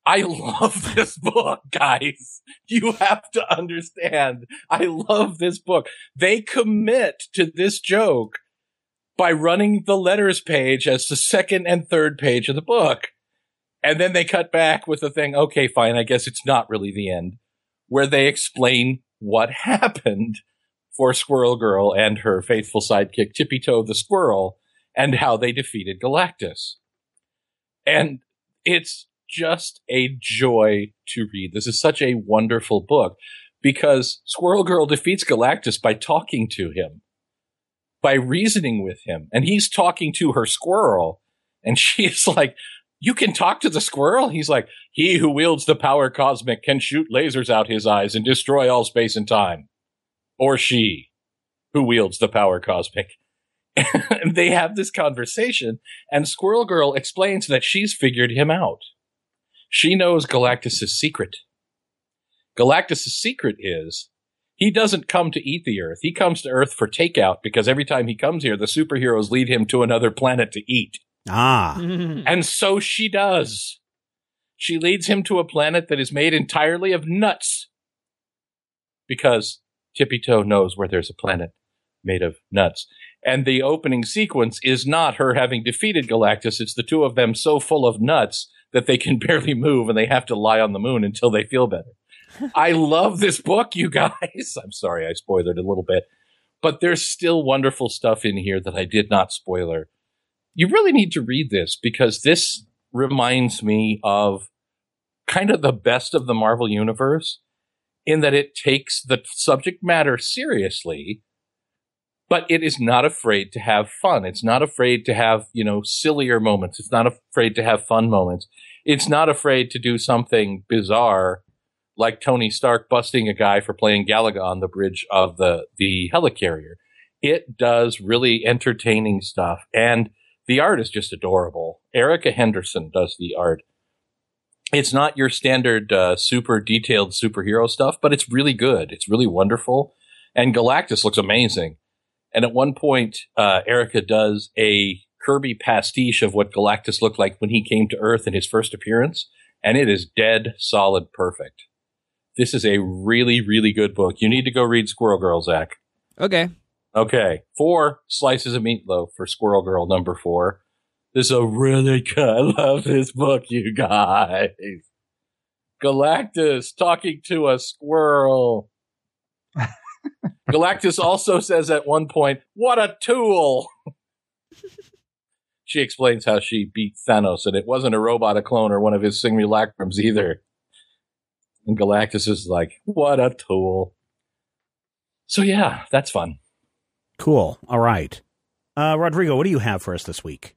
I love this book, guys. You have to understand. I love this book. They commit to this joke by running the letters page as the second and third page of the book. And then they cut back with the thing, okay, fine, I guess it's not really the end, where they explain what happened for Squirrel Girl and her faithful sidekick, Tippy Toe the Squirrel, and how they defeated Galactus. And it's just a joy to read. This is such a wonderful book because Squirrel Girl defeats Galactus by talking to him, by reasoning with him. And he's talking to her squirrel, and she's like, you can talk to the squirrel? He's like, he who wields the power cosmic can shoot lasers out his eyes and destroy all space and time. Or she who wields the power cosmic. And they have this conversation, and Squirrel Girl explains that she's figured him out. She knows Galactus' secret. Galactus' secret is he doesn't come to eat the Earth. He comes to Earth for takeout because every time he comes here, the superheroes lead him to another planet to eat. Ah. And so she does. She leads him to a planet that is made entirely of nuts because Tippy Toe knows where there's a planet made of nuts. And the opening sequence is not her having defeated Galactus. It's the two of them so full of nuts that they can barely move and they have to lie on the moon until they feel better. I love this book, you guys. I'm sorry I spoiled it a little bit, but there's still wonderful stuff in here that I did not spoiler. You really need to read this because this reminds me of kind of the best of the Marvel Universe in that it takes the subject matter seriously, but it is not afraid to have fun. It's not afraid to have, sillier moments. It's not afraid to have fun moments. It's not afraid to do something bizarre like Tony Stark busting a guy for playing Galaga on the bridge of the helicarrier. It does really entertaining stuff. And the art is just adorable. Erica Henderson does the art. It's not your standard super detailed superhero stuff, but it's really good. It's really wonderful. And Galactus looks amazing. And at one point, Erica does a Kirby pastiche of what Galactus looked like when he came to Earth in his first appearance. And it is dead solid perfect. This is a really, really good book. You need to go read Squirrel Girl, Zach. Okay, 4 slices of meatloaf for Squirrel Girl number 4. This is a really good, I love this book, you guys. Galactus talking to a squirrel. Galactus also says at one point, what a tool. She explains how she beat Thanos, and it wasn't a robot, a clone, or one of his simulacrums either. And Galactus is like, what a tool. So yeah, that's fun. Cool. All right. Rodrigo, what do you have for us this week?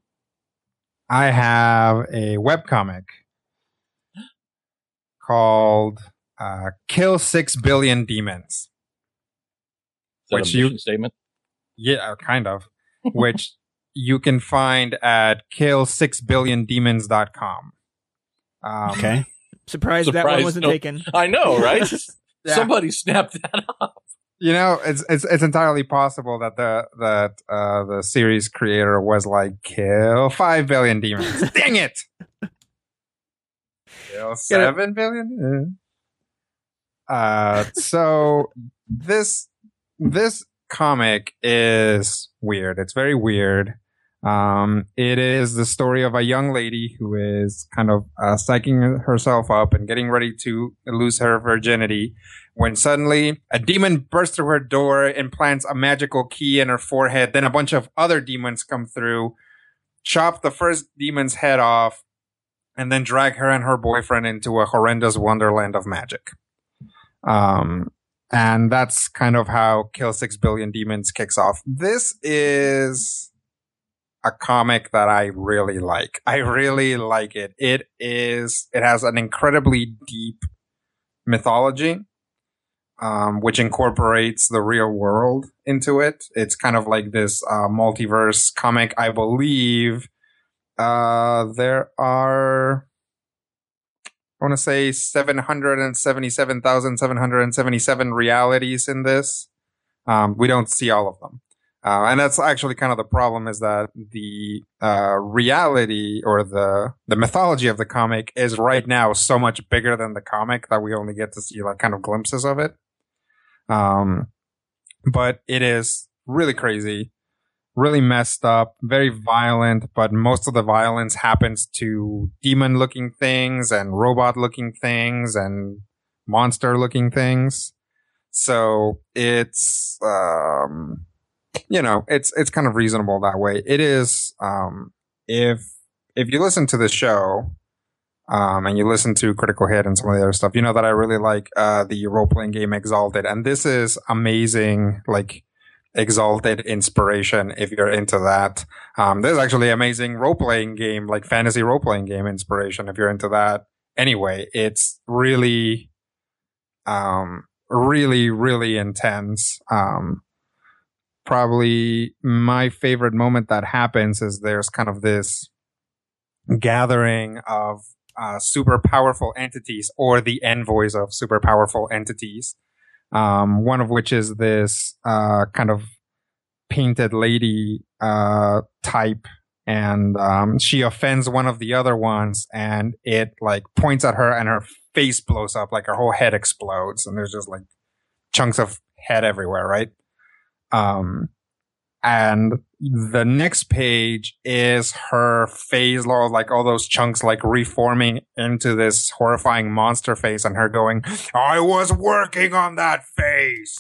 I have a webcomic called Kill 6 Billion Demons. Is that which a mission statement? Yeah, kind of. Which you can find at kill6billiondemons.com. Okay. Surprised that one wasn't taken. I know, right? Yeah. Somebody snapped that up. You know, it's entirely possible that the series creator was like, kill 5 billion demons. Dang it! Kill 7 billion. So this comic is weird. It's very weird. It is the story of a young lady who is kind of psyching herself up and getting ready to lose her virginity when suddenly a demon bursts through her door and plants a magical key in her forehead. Then a bunch of other demons come through, chop the first demon's head off, and then drag her and her boyfriend into a horrendous wonderland of magic. And that's kind of how Kill 6 Billion Demons kicks off. This is a comic that I really like. I really like it. It has an incredibly deep mythology, which incorporates the real world into it. It's kind of like this multiverse comic. I believe there are, I want to say, 777,777 realities in this. We don't see all of them. And that's actually kind of the problem, is that the reality or the mythology of the comic is right now so much bigger than the comic that we only get to see like kind of glimpses of it. But it is really crazy, really messed up, very violent, but most of the violence happens to demon-looking things and robot-looking things and monster-looking things. So it's... you know, it's kind of reasonable that way. It is, if you listen to the show, and you listen to Critical Hit and some of the other stuff, you know that I really like, the role-playing game Exalted. And this is amazing, like, Exalted inspiration if you're into that. There's actually amazing role-playing game, like fantasy role-playing game inspiration if you're into that. Anyway, it's really, really, really intense. Probably my favorite moment that happens is there's kind of this gathering of super powerful entities, or the envoys of super powerful entities, one of which is this kind of painted lady type, and she offends one of the other ones, and it like points at her and her face blows up, like her whole head explodes, and there's just like chunks of head everywhere, right? And the next page is her face, like all those chunks, like reforming into this horrifying monster face, and her going, "I was working on that face."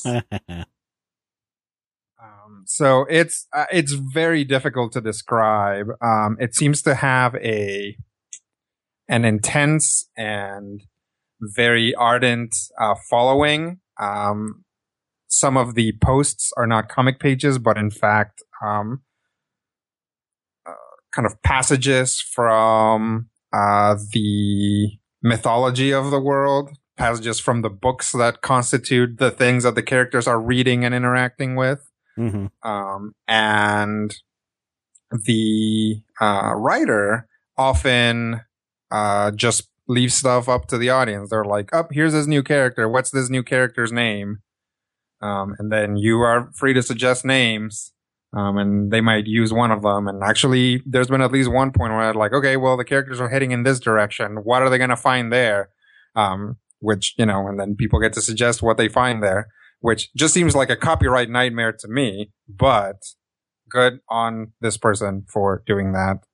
So it's very difficult to describe. It seems to have an intense and very ardent, following. Some of the posts are not comic pages, but in fact, kind of passages from the mythology of the world, passages from the books that constitute the things that the characters are reading and interacting with. Mm-hmm. And the writer often just leaves stuff up to the audience. They're like, oh, here's this new character. What's this new character's name? And then you are free to suggest names, and they might use one of them. And actually, there's been at least one point where I'm like, okay, well, the characters are heading in this direction. What are they going to find there? Which, you know, and then people get to suggest what they find there, which just seems like a copyright nightmare to me, but good on this person for doing that.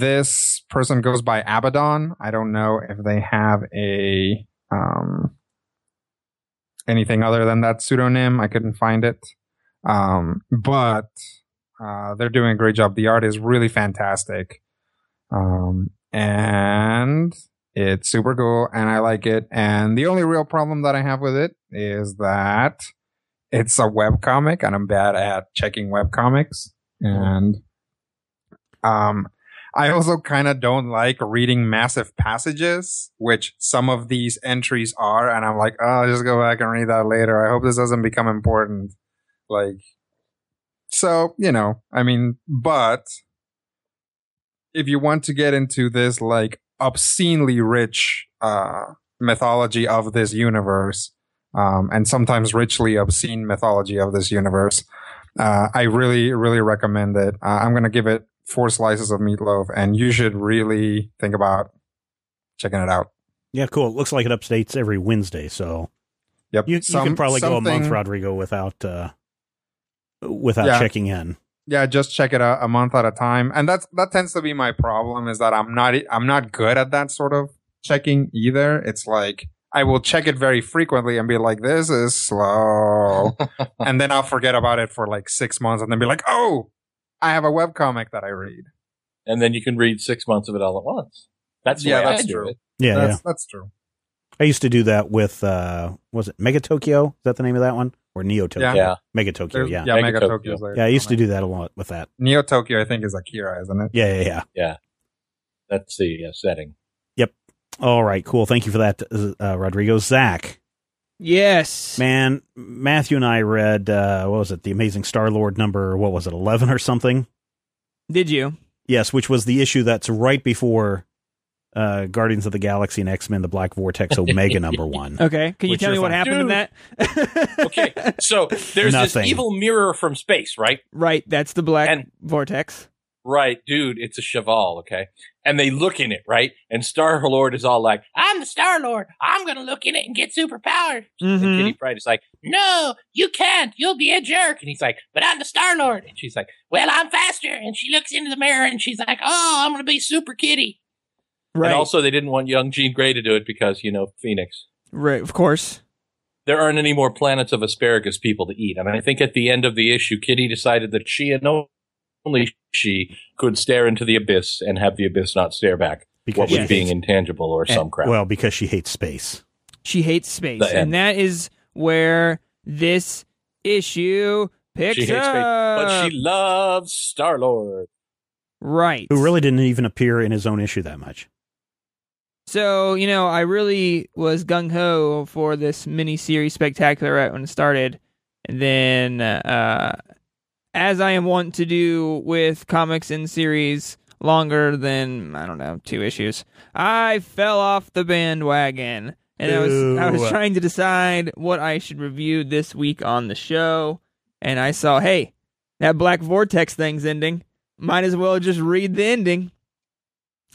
This person goes by Abaddon. I don't know if they have anything other than that pseudonym. I couldn't find it. But they're doing a great job. The art is really fantastic. And it's super cool, and I like it. And the only real problem that I have with it is that it's a webcomic, and I'm bad at checking webcomics. And I also kind of don't like reading massive passages, which some of these entries are, and I'm like, oh, I'll just go back and read that later. I hope this doesn't become important. Like, so, you know, I mean, but if you want to get into this, like, obscenely rich mythology of this universe, and sometimes richly obscene mythology of this universe. I really, really recommend it. I'm going to give it 4 slices of meatloaf, and you should really think about checking it out. Yeah, cool. It looks like it updates every Wednesday, so yep. You can probably go a month, Rodrigo, without checking in. Yeah, just check it out a month at a time, and that tends to be my problem, is that I'm not good at that sort of checking either. It's like I will check it very frequently and be like, "This is slow," and then I'll forget about it for like 6 months, and then be like, "Oh, I have a webcomic that I read," and then you can read 6 months of it all at once. That's true. That's true. I used to do that with was it Mega Tokyo? Is that the name of that one? Or Neo Tokyo? Yeah, Mega Tokyo. Yeah, Mega Tokyo. Yeah, I used to do that a lot with that. Neo Tokyo, I think, is Akira, isn't it? Yeah. That's the setting. Yep. All right, cool. Thank you for that, Rodrigo. Zach. Yes, man. Matthew and I read what was it? The Amazing Star-Lord number. What was it? 11 or something? Did you? Yes, which was the issue that's right before Guardians of the Galaxy and X-Men: The Black Vortex Omega #1. Okay, can you tell me what happened in that? Okay, so there's this evil mirror from space, right? Right, that's the Black Vortex. Right, dude, it's a Cheval, okay? And they look in it, right? And Star-Lord is all like, "I'm the Star-Lord. I'm going to look in it and get superpowers." Mm-hmm. And Kitty Pryde is like, "No, you can't. You'll be a jerk." And he's like, "But I'm the Star-Lord." And she's like, "Well, I'm faster." And she looks into the mirror and she's like, "Oh, I'm going to be Super Kitty." Right. And also, they didn't want young Jean Grey to do it because, you know, Phoenix. Right, of course. There aren't any more planets of asparagus people to eat. I mean, I think at the end of the issue, Kitty decided that she and only she could stare into the abyss and have the abyss not stare back. Because what with being intangible or some crap. Well, because she hates space. She hates space. And that is where this issue picks up. She hates space, but she loves Star-Lord. Right. Who really didn't even appear in his own issue that much. So, you know, I really was gung-ho for this mini-series spectacular right when it started. And then, as I am wont to do with comics in series longer than, 2 issues, I fell off the bandwagon. And I was trying to decide what I should review this week on the show. And I saw, hey, that Black Vortex thing's ending. Might as well just read the ending.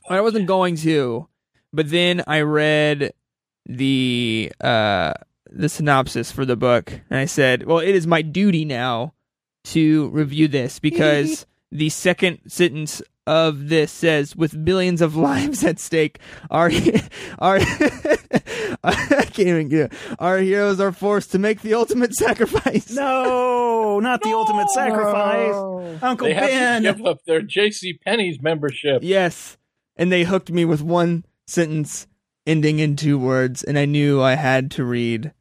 I wasn't going to. But then I read the synopsis for the book, and I said, well, it is my duty now to review this, because the second sentence of this says, with billions of lives at stake, I can't even get it. Our heroes are forced to make the ultimate sacrifice. No, not the ultimate sacrifice. Uncle Ben. They have to give up their JCPenney's membership. Yes, and they hooked me with one sentence ending in 2 words, and I knew I had to read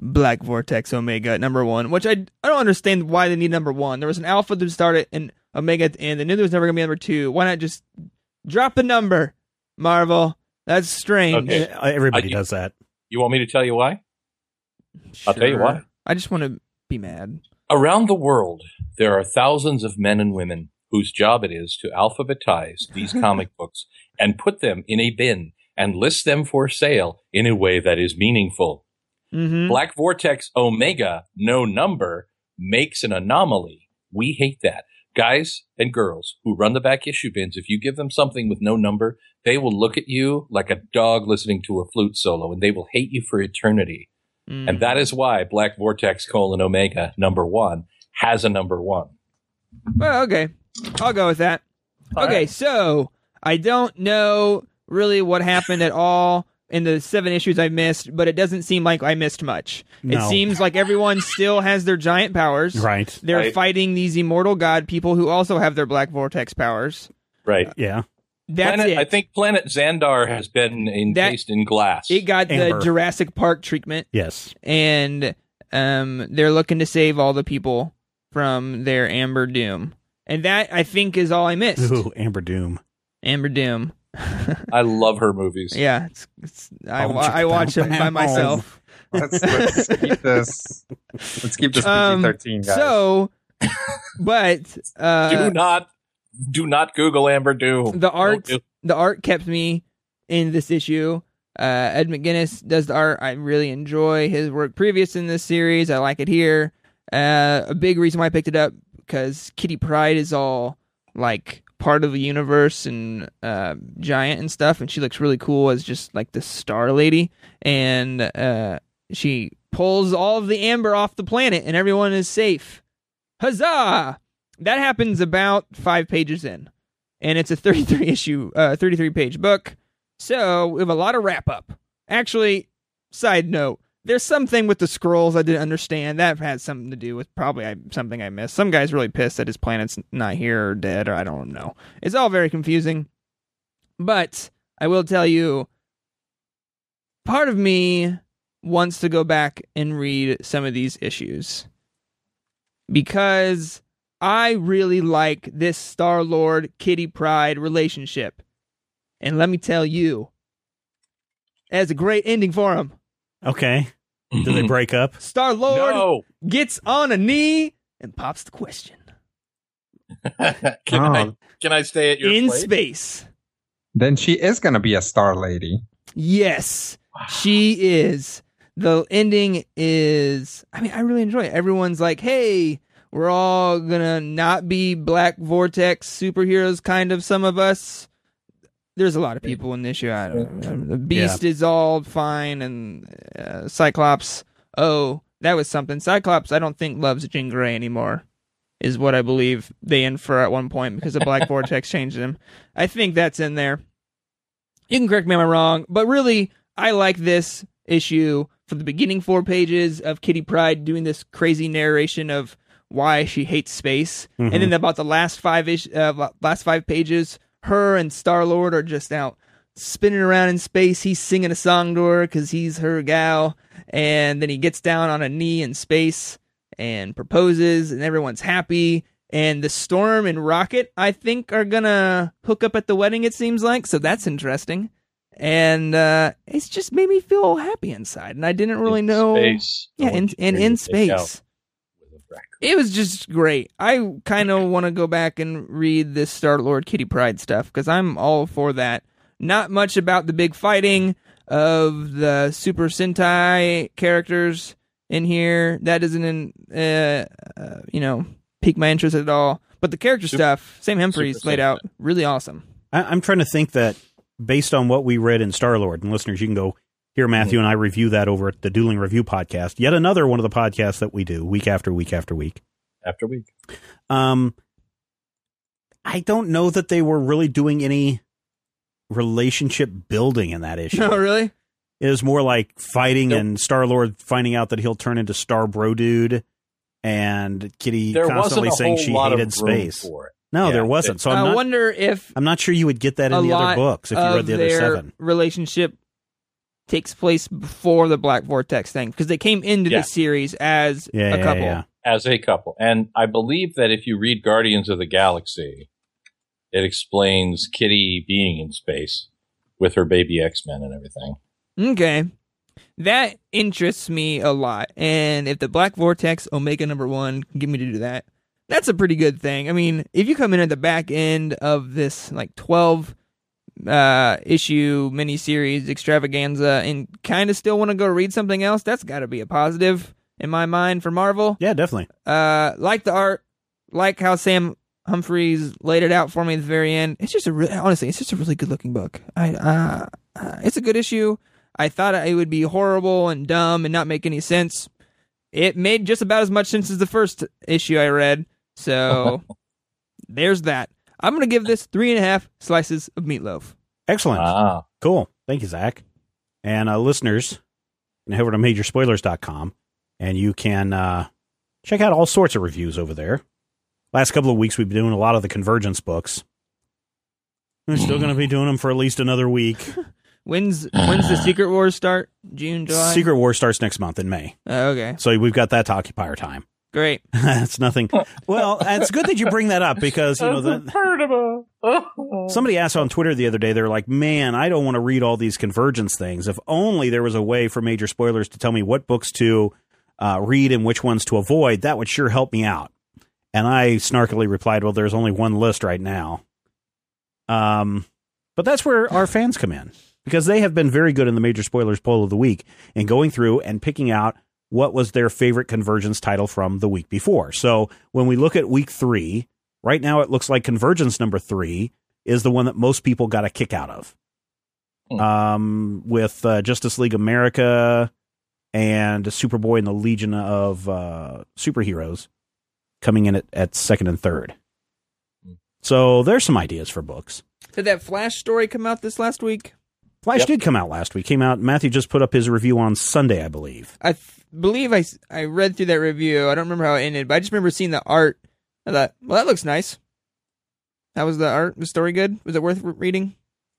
Black Vortex Omega #1, which I don't understand why they need #1. There was an alpha to start it and Omega at the end. They knew there was never going to be #2. Why not just drop a number, Marvel? That's strange. Okay. Everybody does that. You want me to tell you why? Sure. I'll tell you why. I just want to be mad. Around the world, there are thousands of men and women whose job it is to alphabetize these comic books and put them in a bin and list them for sale in a way that is meaningful. Mm-hmm. Black Vortex Omega, no number, makes an anomaly. We hate that. Guys and girls who run the back issue bins, if you give them something with no number, they will look at you like a dog listening to a flute solo, and they will hate you for eternity. Mm. And that is why Black Vortex Omega #1 has a #1. Well, okay. I'll go with that. All okay, right. So I don't know really what happened at all in the 7 issues I missed, but it doesn't seem like I missed much. No. It seems like everyone still has their giant powers. Right. They're fighting these immortal god people who also have their Black Vortex powers. Right. Yeah. That's it. I think Planet Xandar has been encased in glass. It got the Jurassic Park treatment. Yes. And they're looking to save all the people from their Amber Doom. And that, I think, is all I missed. Ooh, Amber Doom. Amber Doom. I love her movies. Yeah. I watch them by myself. Let's keep this. Let's keep this PG-13, guys. So, but... Do not Google Amber Doom. The art kept me in this issue. Ed McGuinness does the art. I really enjoy his work previous in this series. I like it here. A big reason why I picked it up, because Kitty Pryde is all like part of the universe and giant and stuff, and she looks really cool as just like this star lady, and she pulls all of the amber off the planet and everyone is safe. Huzzah! That happens about 5 pages in, and it's a 33-page book, so we have a lot of wrap-up. Actually, side note, there's something with the scrolls I didn't understand. That had something to do with probably something I missed. Some guy's really pissed that his planet's not here or dead, or I don't know. It's all very confusing. But I will tell you, part of me wants to go back and read some of these issues, because I really like this Star-Lord Kitty Pryde relationship. And let me tell you, it has a great ending for him. Okay. Do they break up? Star-Lord gets on a knee and pops the question. Can I stay at your in place? Space. Then she is going to be a star lady. Yes, wow. She is. The ending is, I mean, I really enjoy it. Everyone's like, hey, we're all going to not be Black Vortex superheroes, kind of, some of us. There's a lot of people in this issue. I don't know. The Beast is all fine, and Cyclops. Oh, that was something. Cyclops, I don't think, loves Jean Grey anymore, is what I believe they infer at one point, because the Black Vortex changed him. I think that's in there. You can correct me if I'm wrong, but really, I like this issue for the beginning 4 pages of Kitty Pryde doing this crazy narration of why she hates space, and then about the last five pages. Her and Star-Lord are just out spinning around in space. He's singing a song to her because he's her gal. And then he gets down on a knee in space and proposes, and everyone's happy. And the Storm and Rocket, I think, are going to hook up at the wedding, it seems like. So that's interesting. And it's just made me feel happy inside. And I didn't really know. Space. Yeah, and in space. It was just great. I kind of want to go back and read this Star-Lord Kitty Pryde stuff, because I'm all for that. Not much about the big fighting of the Super Sentai characters in here. That doesn't, pique my interest at all. But the character stuff, Sam Humphries laid out, really awesome. I'm trying to think that based on what we read in Star-Lord, and listeners, you can go here, Matthew and I review that over at the Dueling Review podcast. Yet another one of the podcasts that we do week after week after week. After week. I don't know that they were really doing any relationship building in that issue. Oh, really? It was more like fighting and Star-Lord finding out that he'll turn into Star Bro Dude, and Kitty there constantly saying she hated space. No, yeah, there wasn't. So I wonder if... I'm not sure you would get that in the other books if you read the other 7. Relationship takes place before the Black Vortex thing, because they came into the series as a couple. Yeah. As a couple. And I believe that if you read Guardians of the Galaxy, it explains Kitty being in space with her baby X-Men and everything. Okay. That interests me a lot. And if the Black Vortex Omega #1 can get me to do that, that's a pretty good thing. I mean, if you come in at the back end of this, like, 12 issue miniseries extravaganza and kind of still want to go read something else, that's got to be a positive in my mind for Marvel. Yeah, definitely. Like the art, like how Sam Humphries laid it out for me at the very end. It's just a really good looking book. It's a good issue. I thought it would be horrible and dumb and not make any sense. It made just about as much sense as the first issue I read. So there's that. I'm going to give this 3.5 slices of meatloaf. Excellent. Cool. Thank you, Zach. And listeners, head over to majorspoilers.com, and you can check out all sorts of reviews over there. Last couple of weeks, we've been doing a lot of the Convergence books. We're still going to be doing them for at least another week. When's the Secret Wars start? June, July? Secret Wars starts next month in May. Okay. So we've got that to occupy our time. Great. That's nothing. Well, it's good that you bring that up, because you know somebody asked on Twitter the other day. They're like, "Man, I don't want to read all these Convergence things. If only there was a way for Major Spoilers to tell me what books to read and which ones to avoid. That would sure help me out." And I snarkily replied, "Well, there's only one list right now." But that's where our fans come in. because they have been very good in the Major Spoilers poll of the week in going through and picking out what was their favorite Convergence title from the week before. So when we look at week 3, right now it looks like Convergence number 3 is the one that most people got a kick out of. With Justice League America and Superboy and the Legion of Superheroes coming in at second and third. So there's some ideas for books. Did that Flash story come out this last week? Flash did come out last week. Came out. Matthew just put up his review on Sunday, I believe. I read through that review. I don't remember how it ended, but I just remember seeing the art. I thought, well, that looks nice. How was the art? Was the story good? Was it worth reading?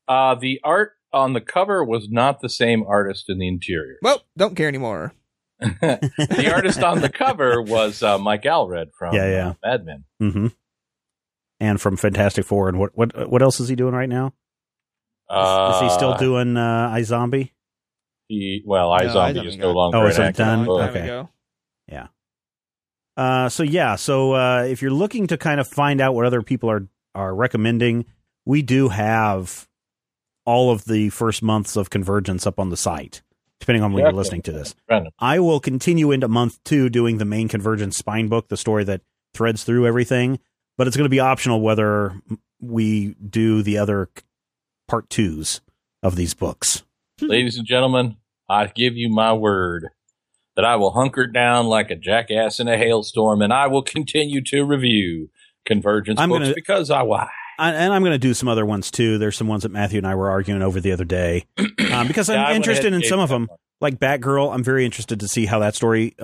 The art on the cover was not the same artist in the interior. Well, don't care anymore. The artist on the cover was Mike Allred from Mad Men. Mm-hmm. And from Fantastic Four. And what else is he doing right now? Is he still doing iZombie? iZombie is no longer an actor. Done? Okay. Yeah. So if you're looking to kind of find out what other people are recommending, we do have all of the first months of Convergence up on the site, depending on when you're listening to this. Random. I will continue into month 2 doing the main Convergence spine book, the story that threads through everything, but it's going to be optional whether we do the other part 2s of these books. Ladies and gentlemen, I give you my word that I will hunker down like a jackass in a hailstorm, and I will continue to review Convergence books because I why. And I'm going to do some other ones, too. There's some ones that Matthew and I were arguing over the other day. Because I'm interested in some of them. Like Batgirl, I'm very interested to see how that story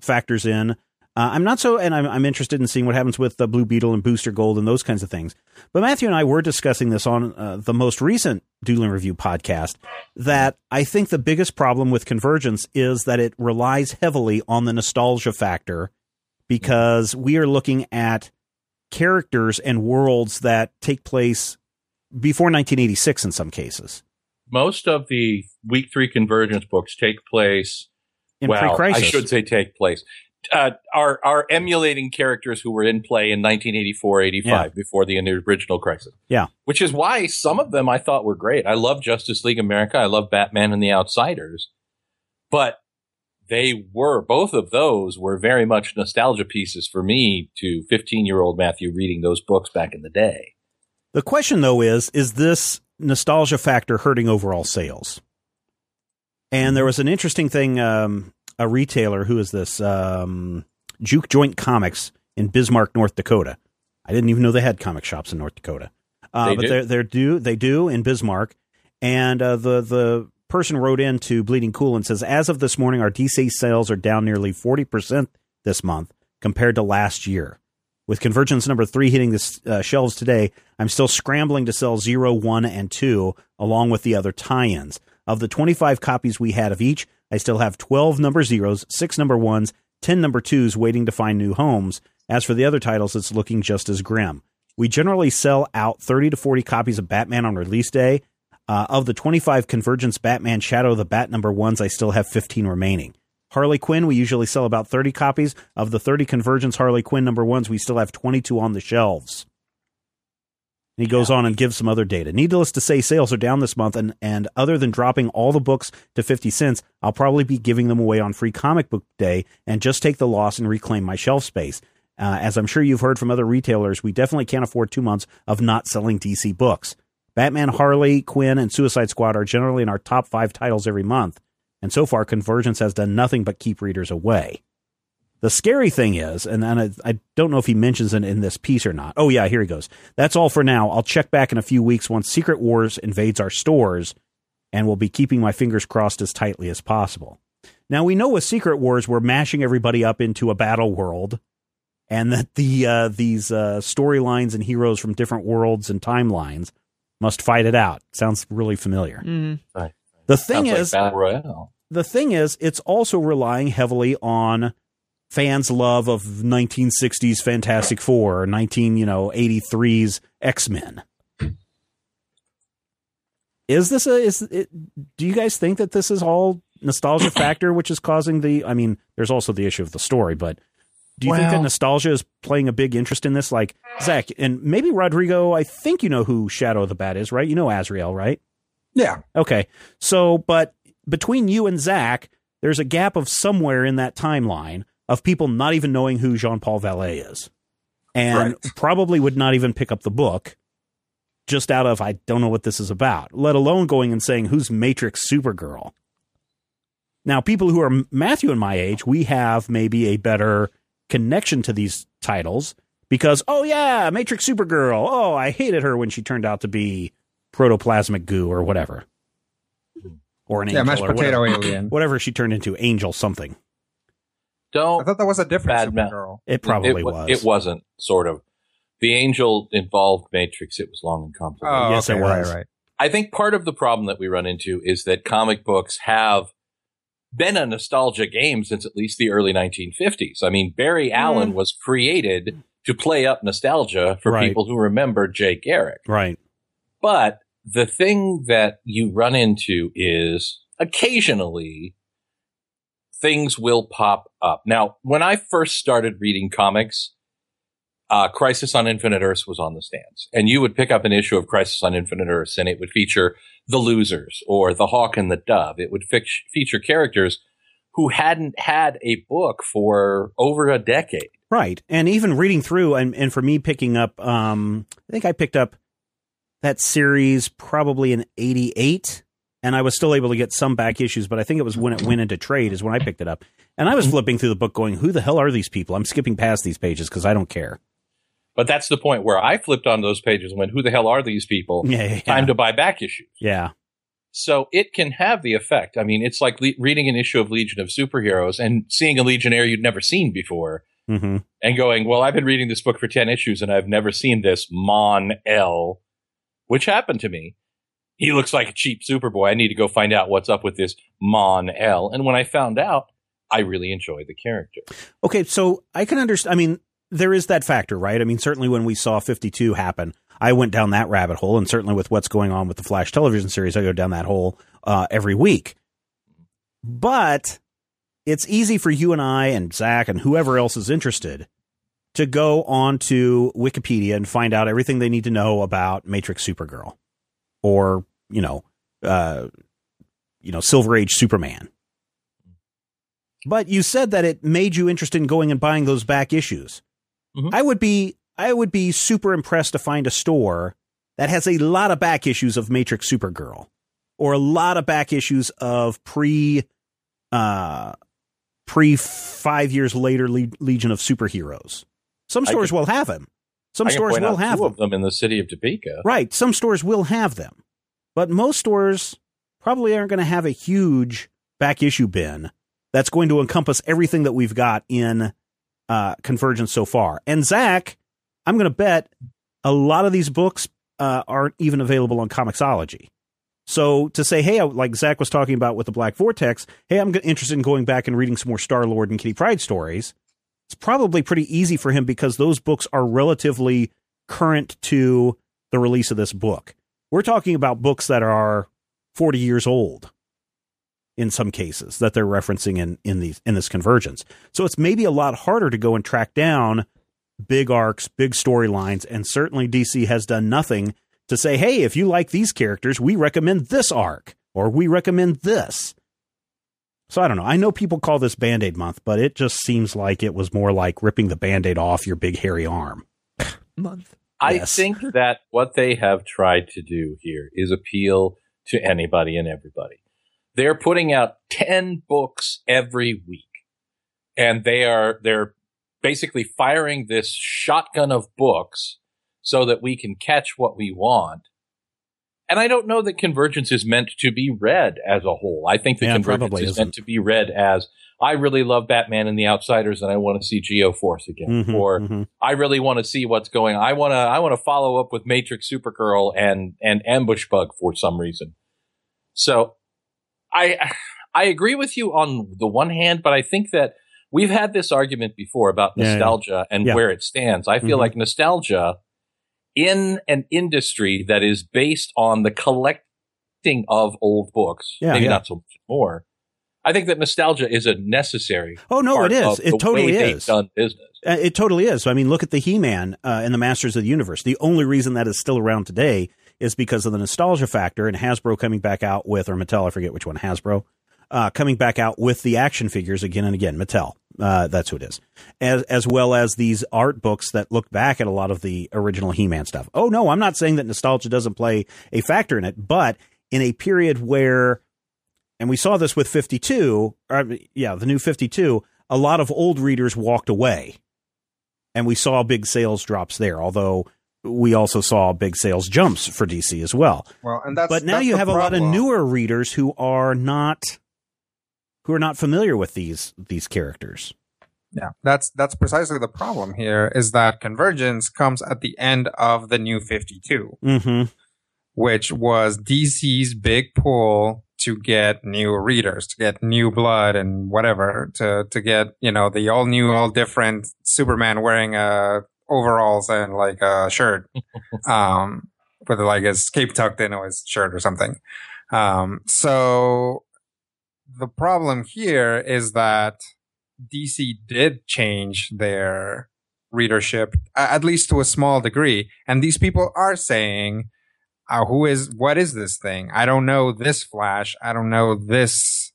factors in. I'm not so, and I'm interested in seeing what happens with the Blue Beetle and Booster Gold and those kinds of things. But Matthew and I were discussing this on the most recent Doolin Review podcast, that I think the biggest problem with Convergence is that it relies heavily on the nostalgia factor, because we are looking at characters and worlds that take place before 1986 in some cases. Most of the Week 3 Convergence books take place in pre-crisis. I should say take place. Are emulating characters who were in play in 1984, 85 before the original crisis. Yeah. Which is why some of them I thought were great. I love Justice League America. I love Batman and the Outsiders. But both of those were very much nostalgia pieces for me to 15-year-old Matthew reading those books back in the day. The question, though, is this nostalgia factor hurting overall sales? And there was an interesting thing, a retailer, who is this, Juke Joint Comics in Bismarck, North Dakota. I didn't even know they had comic shops in North Dakota. They do in Bismarck. And the person wrote in to Bleeding Cool and says, as of this morning, our DC sales are down nearly 40% this month compared to last year. With Convergence number 3 hitting the shelves today, I'm still scrambling to sell 0, 1, and 2 along with the other tie-ins. Of the 25 copies we had of each, I still have 12 number 0s, 6 number 1s, 10 number 2s waiting to find new homes. As for the other titles, it's looking just as grim. We generally sell out 30 to 40 copies of Batman on release day. Of the 25 Convergence Batman Shadow of the Bat number 1s, I still have 15 remaining. Harley Quinn, we usually sell about 30 copies. Of the 30 Convergence Harley Quinn number 1s, we still have 22 on the shelves. And he goes on and gives some other data. Needless to say, sales are down this month, and other than dropping all the books to 50 cents, I'll probably be giving them away on Free Comic Book Day and just take the loss and reclaim my shelf space. As I'm sure you've heard from other retailers, we definitely can't afford 2 months of not selling DC books. Batman, Harley Quinn, and Suicide Squad are generally in our top 5 titles every month, and so far Convergence has done nothing but keep readers away. The scary thing is, and I don't know if he mentions it in this piece or not. Oh, yeah, here he goes. That's all for now. I'll check back in a few weeks once Secret Wars invades our stores, and we'll be keeping my fingers crossed as tightly as possible. Now, we know with Secret Wars, we're mashing everybody up into a battle world, and that these storylines and heroes from different worlds and timelines must fight it out. Sounds really familiar. Mm-hmm. Right. The thing is, it's also relying heavily on fans' love of 1960s Fantastic Four or 1983's X-Men. Do you guys think that this is all nostalgia factor, which is causing there's also the issue of the story, but do you think that nostalgia is playing a big interest in this? Like Zach and maybe Rodrigo, I think you know who Shadow of the Bat is, right? You know Azrael, right? Yeah. Okay. So, but between you and Zach, there's a gap of somewhere in that timeline of people not even knowing who Jean-Paul Vallée is, and probably would not even pick up the book just out of, I don't know what this is about, let alone going and saying, who's Matrix Supergirl? Now, people who are Matthew and my age, we have maybe a better connection to these titles because, oh yeah, Matrix Supergirl. Oh, I hated her when she turned out to be protoplasmic goo or whatever. Or an angel mashed or potato whatever. Alien. Whatever she turned into, angel something. I thought that was a different Supergirl. It probably was. It wasn't, sort of. The angel involved Matrix. It was long and complicated. Oh, yes, okay, it was. Right. I think part of the problem that we run into is that comic books have been a nostalgia game since at least the early 1950s. I mean, Barry Allen was created to play up nostalgia for people who remember Jay Garrick. Right. But the thing that you run into is occasionally things will pop up. Now, when I first started reading comics, Crisis on Infinite Earths was on the stands, and you would pick up an issue of Crisis on Infinite Earths, and it would feature the Losers or the Hawk and the Dove. It would feature characters who hadn't had a book for over a decade. Right. And even reading through, and for me picking up, I think I picked up that series probably in 88, and I was still able to get some back issues, but I think it was when it went into trade is when I picked it up. And I was flipping through the book going, who the hell are these people? I'm skipping past these pages because I don't care. But that's the point where I flipped on those pages and went, who the hell are these people? Yeah. Time to buy back issues. Yeah. So it can have the effect. I mean, it's like reading an issue of Legion of Superheroes and seeing a Legionnaire you'd never seen before and going, well, I've been reading this book for 10 issues and I've never seen this Mon El, which happened to me. He looks like a cheap Superboy. I need to go find out what's up with this Mon El. And when I found out, I really enjoyed the character. Okay, so I can understand. I mean, there is that factor, right? I mean, certainly when we saw 52 happen, I went down that rabbit hole, and certainly with what's going on with the Flash television series, I go down that hole every week. But it's easy for you and I and Zach and whoever else is interested to go on to Wikipedia and find out everything they need to know about Matrix Supergirl or, Silver Age Superman. But you said that it made you interested in going and buying those back issues. I would be super impressed to find a store that has a lot of back issues of Matrix Supergirl or a lot of back issues of pre 5 years later Legion of Superheroes. Some stores will have them. Some stores will have them in the city of Topeka. Right. Some stores will have them, but most stores probably aren't going to have a huge back issue bin that's going to encompass everything that we've got in Convergence so far. And Zach, I'm going to bet a lot of these books aren't even available on Comixology. So to say, hey, like Zach was talking about with the Black Vortex, hey, I'm interested in going back and reading some more Star-Lord and Kitty Pryde stories, it's probably pretty easy for him because those books are relatively current to the release of this book. We're talking about books that are 40 years old in some cases that they're referencing in this Convergence. So it's maybe a lot harder to go and track down big arcs, big storylines, and certainly DC has done nothing to say, hey, if you like these characters, we recommend this arc, or we recommend this. So I don't know. I know people call this Band-Aid month, but it just seems like it was more like ripping the Band-Aid off your big hairy arm. Month. Yes. I think that what they have tried to do here is appeal to anybody and everybody. They're putting out 10 books every week, and they're basically firing this shotgun of books so that we can catch what we want. And I don't know that Convergence is meant to be read as a whole. I think that Convergence is meant to be read as, I really love Batman and the Outsiders, and I want to see Geo-Force again. I really want to see what's going on. I want to follow up with Matrix Supergirl and Ambush Bug for some reason. So I agree with you on the one hand, but I think that we've had this argument before about nostalgia and where it stands. I feel like nostalgia in an industry that is based on the collecting of old books, maybe not so much more. I think that nostalgia is a necessary. Oh no, part it is. It totally is. Done business. It totally is. I mean, look at the He-Man and the Masters of the Universe. The only reason that is still around today is because of the nostalgia factor and Hasbro coming back out with, or Mattel, I forget which one, Hasbro, coming back out with the action figures again and again. Mattel, that's who it is, as well as these art books that look back at a lot of the original He-Man stuff. Oh, no, I'm not saying that nostalgia doesn't play a factor in it, but in a period where, and we saw this with 52, the new 52, a lot of old readers walked away. And we saw big sales drops there, although we also saw big sales jumps for DC as well. Well, and that's, but now that's you have problem. A lot of newer readers who are not familiar with these characters. Yeah, that's precisely the problem here, is that Convergence comes at the end of the new 52, mm-hmm. which was DC's big pull to get new readers, to get new blood and whatever, to get, the all new, all different Superman wearing overalls and like a shirt, with like his cape tucked into his shirt or something. So the problem here is that DC did change their readership, at least to a small degree. And these people are saying, what is this thing? I don't know this Flash. I don't know this.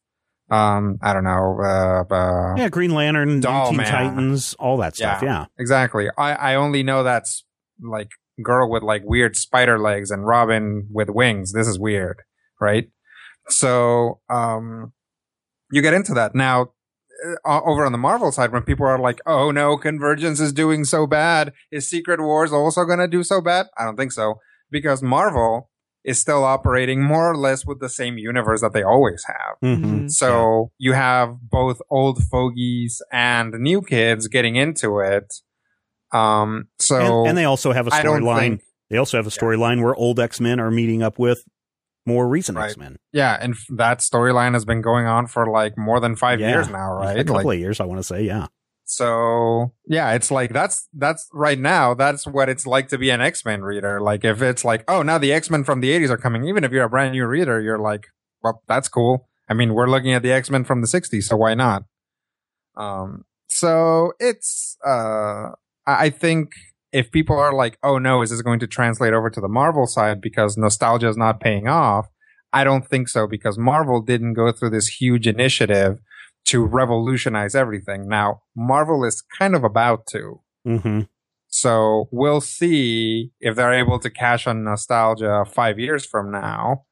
I don't know. Green Lantern, Doll Man, Teen Titans, all that stuff. Yeah, exactly. I only know that's like girl with like weird spider legs and Robin with wings. This is weird, right? So you get into that now. Over on the Marvel side, when people are like, "Oh no, Convergence is doing so bad. Is Secret Wars also going to do so bad?" I don't think so. Because Marvel is still operating more or less with the same universe that they always have. Mm-hmm. So you have both old fogies and new kids getting into it. And they also have a storyline. They also have a storyline where old X-Men are meeting up with more recent X-Men. Yeah, and that storyline has been going on for like more than 5 years now, right? A couple of years, I want to say, yeah. So yeah, it's like that's right now. That's what it's like to be an X-Men reader. Like if it's like, oh, now the X-Men from the 80s are coming. Even if you're a brand new reader, you're like, well, that's cool. I mean, we're looking at the X-Men from the 60s, so why not? So it's I think if people are like, oh no, is this going to translate over to the Marvel side because nostalgia is not paying off? I don't think so, because Marvel didn't go through this huge initiative to revolutionize everything. Now, Marvel is kind of about to. Mm-hmm. So we'll see if they're able to cash on nostalgia 5 years from now,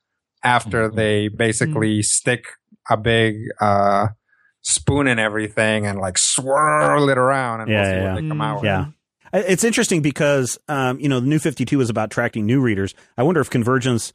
after mm-hmm. they basically mm-hmm. stick a big spoon in everything and like swirl it around, and we'll see what they come out with. Yeah. It's interesting because, the New 52 is about attracting new readers. I wonder if Convergence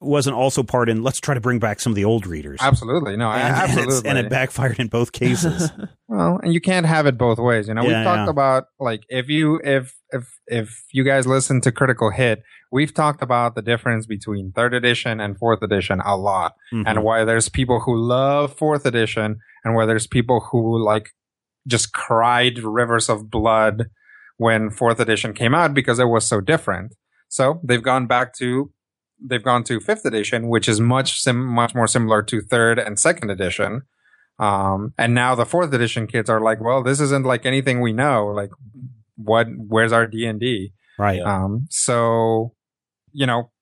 wasn't also part in, let's try to bring back some of the old readers. Absolutely. No, absolutely. And it backfired in both cases. Well, and you can't have it both ways. We've talked about, like, if you guys listen to Critical Hit, we've talked about the difference between 3rd edition and 4th edition a lot, mm-hmm. and why there's people who love 4th edition and why there's people who, like, just cried rivers of blood when 4th edition came out because it was so different. So they've gone to 5th edition, which is much more similar to 3rd and 2nd edition. And now the 4th edition kids are like, well, this isn't like anything we know. Like, where's our D&D? Right.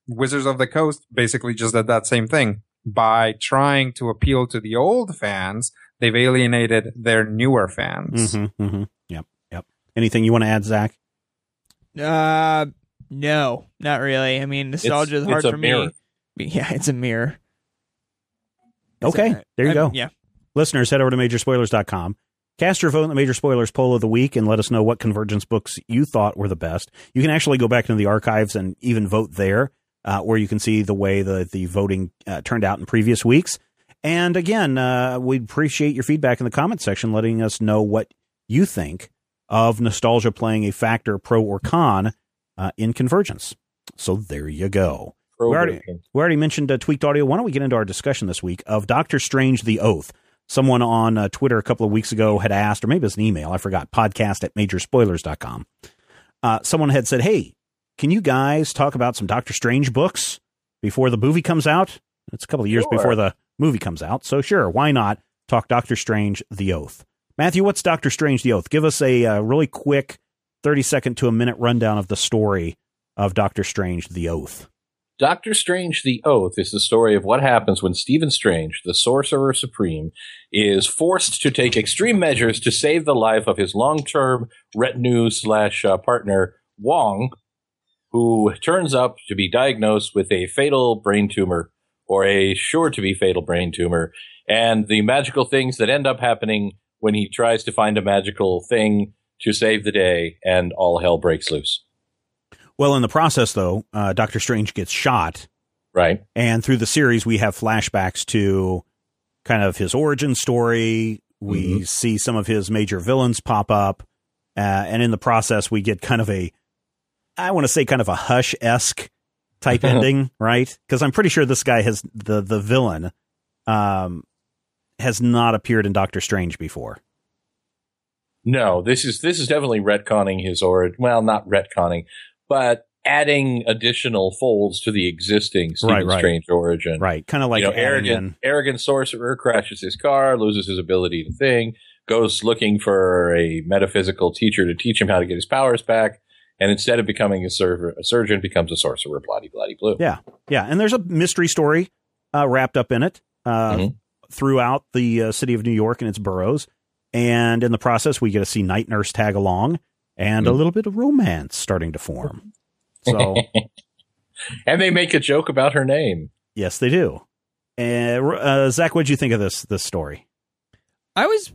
Wizards of the Coast basically just did that same thing. By trying to appeal to the old fans, they've alienated their newer fans. Mm-hmm, mm-hmm. Yep. Anything you want to add, Zach? No, not really. I mean, nostalgia is hard for me. Yeah, it's a mirror. Okay, there you go. Yeah. Listeners, head over to majorspoilers.com. Cast your vote in the Major Spoilers poll of the week and let us know what Convergence books you thought were the best. You can actually go back into the archives and even vote there, where you can see the way the voting turned out in previous weeks. And again, we appreciate your feedback in the comment section, letting us know what you think of nostalgia playing a factor, pro or con, in Convergence. So there you go. We already mentioned Tweaked Audio. Why don't we get into our discussion this week of Doctor Strange The Oath? Someone on Twitter a couple of weeks ago had asked, or maybe it's an email, I forgot, podcast@majorspoilers.com. Someone had said, hey, can you guys talk about some Doctor Strange books before the movie comes out? It's a couple of years before the movie comes out. So sure, why not talk Doctor Strange The Oath? Matthew, what's Doctor Strange The Oath? Give us a really quick 30-second to a minute rundown of the story of Doctor Strange The Oath. Doctor Strange The Oath is the story of what happens when Stephen Strange, the Sorcerer Supreme, is forced to take extreme measures to save the life of his long-term retinue/partner, Wong, who turns up to be diagnosed with a fatal brain tumor, or a sure-to-be fatal brain tumor, and the magical things that end up happening when he tries to find a magical thing to save the day, and all hell breaks loose. Well, in the process, though, Doctor Strange gets shot. Right. And through the series, we have flashbacks to kind of his origin story. We mm-hmm. see some of his major villains pop up. And in the process, we get kind of a, I want to say kind of a Hush-esque type ending, right? Because I'm pretty sure this guy has, the villain has not appeared in Doctor Strange before. No, this is definitely retconning his origin. Well, not retconning, but adding additional folds to the existing Stephen Strange origin. Right, kind of like arrogant sorcerer crashes his car, loses his ability to thing, goes looking for a metaphysical teacher to teach him how to get his powers back, and instead of becoming a surgeon, becomes a sorcerer, blah-de-blah-de-blue. Yeah, and there's a mystery story wrapped up in it throughout the city of New York and its boroughs, and in the process, we get to see Night Nurse tag along, and a little bit of romance starting to form. So, and they make a joke about her name. Yes, they do. And Zach, what'd you think of this story? I was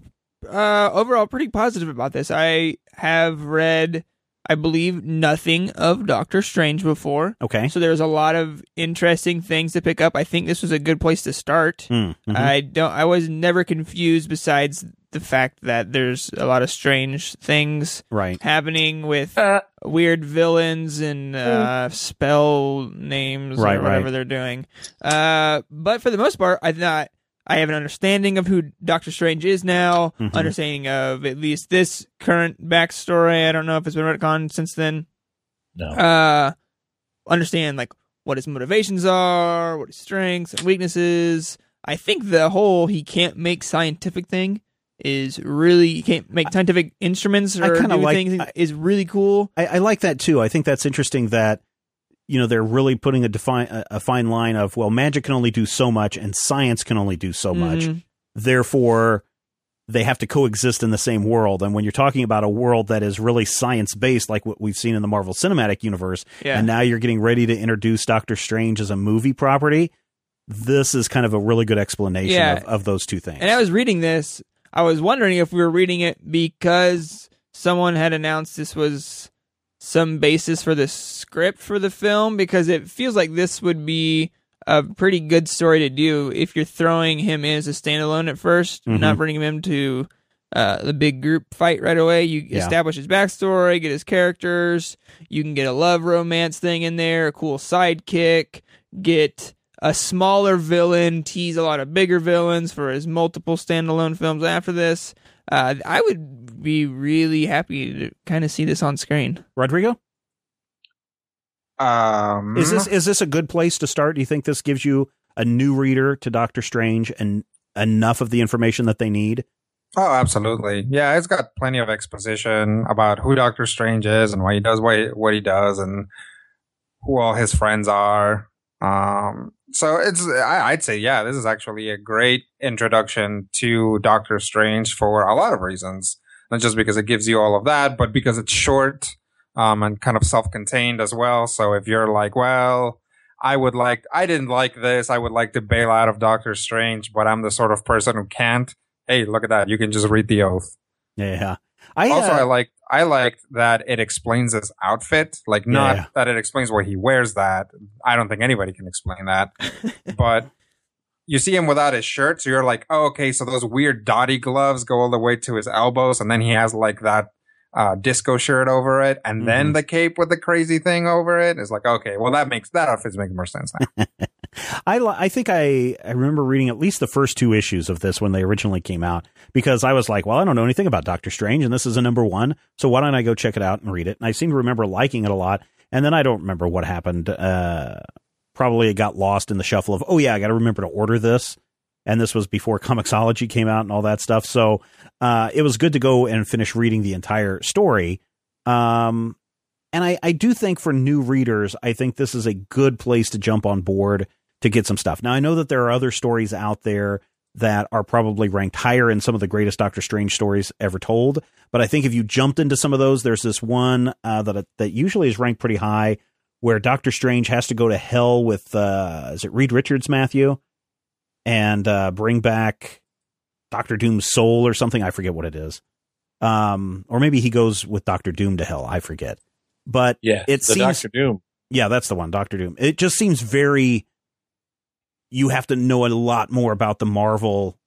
overall pretty positive about this. I have read, I believe, nothing of Doctor Strange before. Okay. So there's a lot of interesting things to pick up. I think this was a good place to start. Mm-hmm. I was never confused besides the fact that there's a lot of strange things happening with weird villains and spell names or whatever they're doing. But for the most part, I thought I have an understanding of who Doctor Strange is now, understanding of at least this current backstory. I don't know if it's been retconned since then. No. Understand like what his motivations are, what his strengths and weaknesses. I think the whole he can't make scientific thing is really, you can't make scientific instruments or do things, is really cool. I like that too. I think that's interesting that, you know, they're really putting a fine line of, well, magic can only do so much and science can only do so much. Therefore, they have to coexist in the same world. And when you're talking about a world that is really science-based, like what we've seen in the Marvel Cinematic Universe, and now you're getting ready to introduce Doctor Strange as a movie property, this is kind of a really good explanation of those two things. And I was reading this, I was wondering if we were reading it because someone had announced this was some basis for the script for the film, because it feels like this would be a pretty good story to do if you're throwing him in as a standalone at first, not bringing him into the big group fight right away. You establish his backstory, get his characters, you can get a love romance thing in there, a cool sidekick, get a smaller villain, tease a lot of bigger villains for his multiple standalone films after this. I would be really happy to kind of see this on screen. Rodrigo? Is this a good place to start? Do you think this gives you a new reader to Doctor Strange and enough of the information that they need? Oh, absolutely. Yeah, it's got plenty of exposition about who Doctor Strange is and why he does what he does and who all his friends are. So I'd say, yeah, this is actually a great introduction to Doctor Strange for a lot of reasons. Not just because it gives you all of that, but because it's short, and kind of self-contained as well. So if you're like, well, I didn't like this, I would like to bail out of Doctor Strange, but I'm the sort of person who can't. Hey, look at that. You can just read The Oath. Yeah. I liked that it explains his outfit, like that it explains why he wears that. I don't think anybody can explain that, but you see him without his shirt. So you're like, oh, okay. So those weird dotty gloves go all the way to his elbows. And then he has like that disco shirt over it. And then the cape with the crazy thing over it. It's like, okay, well, that outfit makes more sense now. I think I remember reading at least the first two issues of this when they originally came out, because I was like, well, I don't know anything about Doctor Strange, and this is a #1, so why don't I go check it out and read it? And I seem to remember liking it a lot, and then I don't remember what happened. Probably it got lost in the shuffle of, oh yeah, I got to remember to order this, and this was before Comixology came out and all that stuff, so it was good to go and finish reading the entire story. And I do think for new readers, I think this is a good place to jump on board to get some stuff. Now, I know that there are other stories out there that are probably ranked higher in some of the greatest Doctor Strange stories ever told. But I think if you jumped into some of those, there's this one that usually is ranked pretty high where Doctor Strange has to go to hell with, is it Reed Richards, Matthew? And bring back Doctor Doom's soul or something. I forget what it is. Or maybe he goes with Doctor Doom to hell. I forget. But yeah, it seems Doctor Doom. Yeah, that's the one, Doctor Doom. It just seems very, you have to know a lot more about the Marvel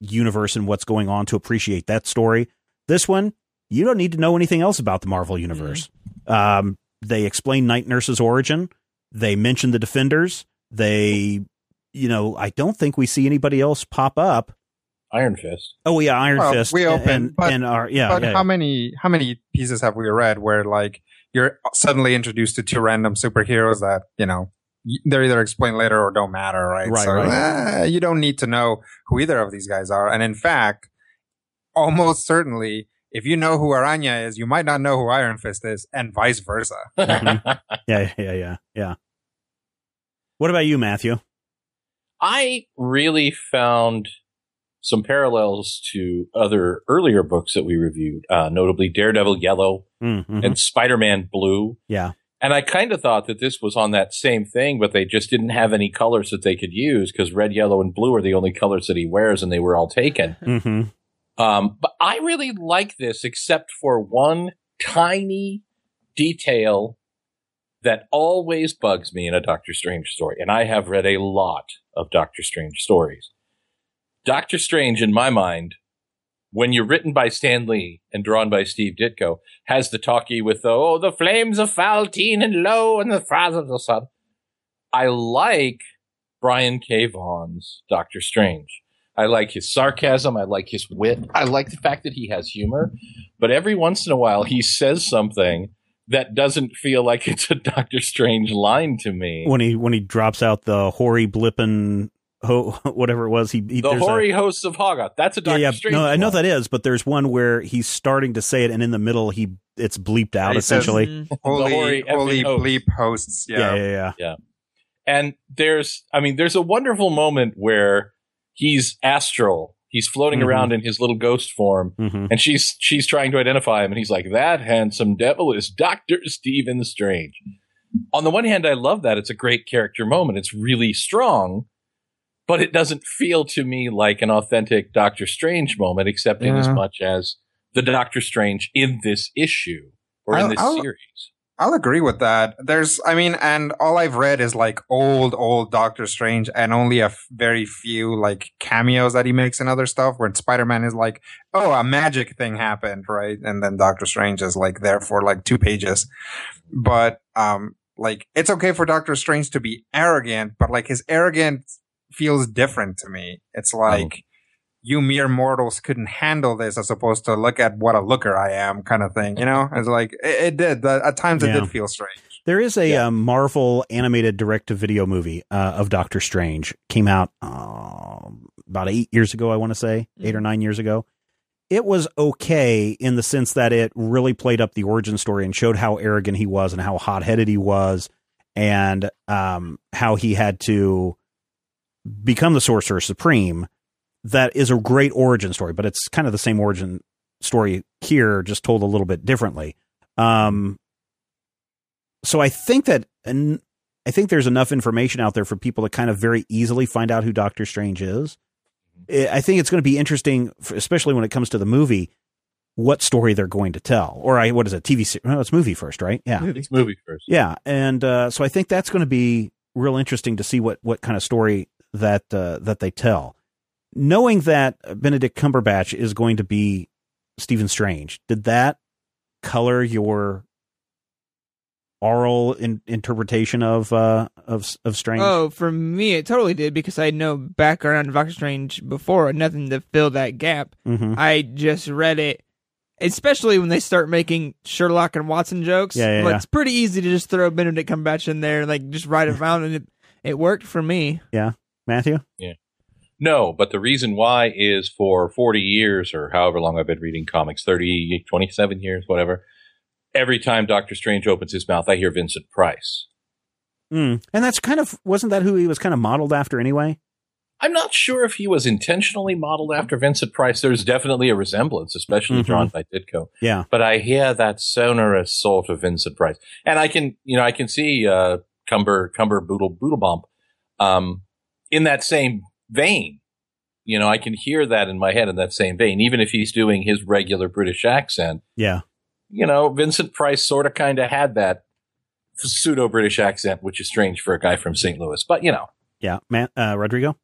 universe and what's going on to appreciate that story. This one, you don't need to know anything else about the Marvel universe. Mm-hmm. They explain Night Nurse's origin. They mention the Defenders. They, you know, I don't think we see anybody else pop up. Iron Fist. Oh yeah, Iron Fist. We open, but how many pieces have we read where like you're suddenly introduced to two random superheroes that, you know, they're either explained later or don't matter, right? Right. You don't need to know who either of these guys are, and in fact, almost certainly, if you know who Araña is, you might not know who Iron Fist is, and vice versa. Mm-hmm. Yeah. What about you, Matthew? I really found some parallels to other earlier books that we reviewed, notably Daredevil Yellow and Spider-Man Blue. Yeah. And I kind of thought that this was on that same thing, but they just didn't have any colors that they could use because red, yellow, and blue are the only colors that he wears, and they were all taken. Mm-hmm. But I really like this, except for one tiny detail that always bugs me in a Doctor Strange story. And I have read a lot of Doctor Strange stories. Doctor Strange, in my mind, when you're written by Stan Lee and drawn by Steve Ditko, has the talkie with the flames of Faltine and low and the froth of the sun. I like Brian K. Vaughan's Doctor Strange. I like his sarcasm. I like his wit. I like the fact that he has humor. But every once in a while, he says something that doesn't feel like it's a Doctor Strange line to me. When he drops out the hoary blippin'. Whatever it was, the hoary hosts of Hoggoth. That's a Doctor Strange. No, I know that is, but there's one where he's starting to say it, and in the middle, it's bleeped out. He essentially, says, holy bleep hosts. Yeah. And there's a wonderful moment where he's astral. He's floating around in his little ghost form, and she's trying to identify him, and he's like, "That handsome devil is Doctor Stephen Strange." On the one hand, I love that it's a great character moment. It's really strong. But it doesn't feel to me like an authentic Doctor Strange moment, except in as much as the Doctor Strange in this issue or in this series. I'll agree with that. And all I've read is like old Doctor Strange and only a very few like cameos that he makes in other stuff where Spider-Man is like, oh, a magic thing happened, right? And then Doctor Strange is like there for like 2 pages. But it's okay for Doctor Strange to be arrogant, but like his arrogance feels different to me. It's like you mere mortals couldn't handle this as opposed to look at what a looker I am kind of thing. You know, it's like it did. At times it did feel strange. There is a Marvel animated direct-to-video movie of Doctor Strange. Came out about 8 years ago, I want to say, 8 or 9 years ago. It was okay in the sense that it really played up the origin story and showed how arrogant he was and how hot-headed he was and how he had to become the Sorcerer Supreme. That is a great origin story, but it's kind of the same origin story here, just told a little bit differently. So I think that, and I think there's enough information out there for people to kind of very easily find out who Doctor Strange is. I think it's going to be interesting, especially when it comes to the movie, what story they're going to tell, or what is it? TV series? No, it's movie first, right? Yeah. It's movie first. Yeah. And, so I think that's going to be real interesting to see what kind of story that they tell, knowing that Benedict Cumberbatch is going to be Stephen Strange. Did that color your oral interpretation of Strange? Oh, for me, it totally did, because I had no background on Doctor Strange before, nothing to fill that gap. I just read it, especially when they start making Sherlock and Watson jokes. It's pretty easy to just throw Benedict Cumberbatch in there, like just ride it around, and it worked for me. Yeah. Matthew? Yeah. No, but the reason why is for 40 years or however long I've been reading comics, 27 years, whatever, every time Doctor Strange opens his mouth, I hear Vincent Price. Mm. And that's kind of, wasn't that who he was kind of modeled after anyway? I'm not sure if he was intentionally modeled after Vincent Price. There's definitely a resemblance, especially drawn by Ditko. Yeah. But I hear that sonorous sort of Vincent Price. And I can, you know, I can see Cumber Boodle Bump in that same vein. You know, I can hear that in my head in that same vein, even if he's doing his regular British accent. Yeah. You know, Vincent Price sort of kind of had that pseudo-British accent, which is strange for a guy from St. Louis. But, you know. Yeah. Matt, Rodrigo?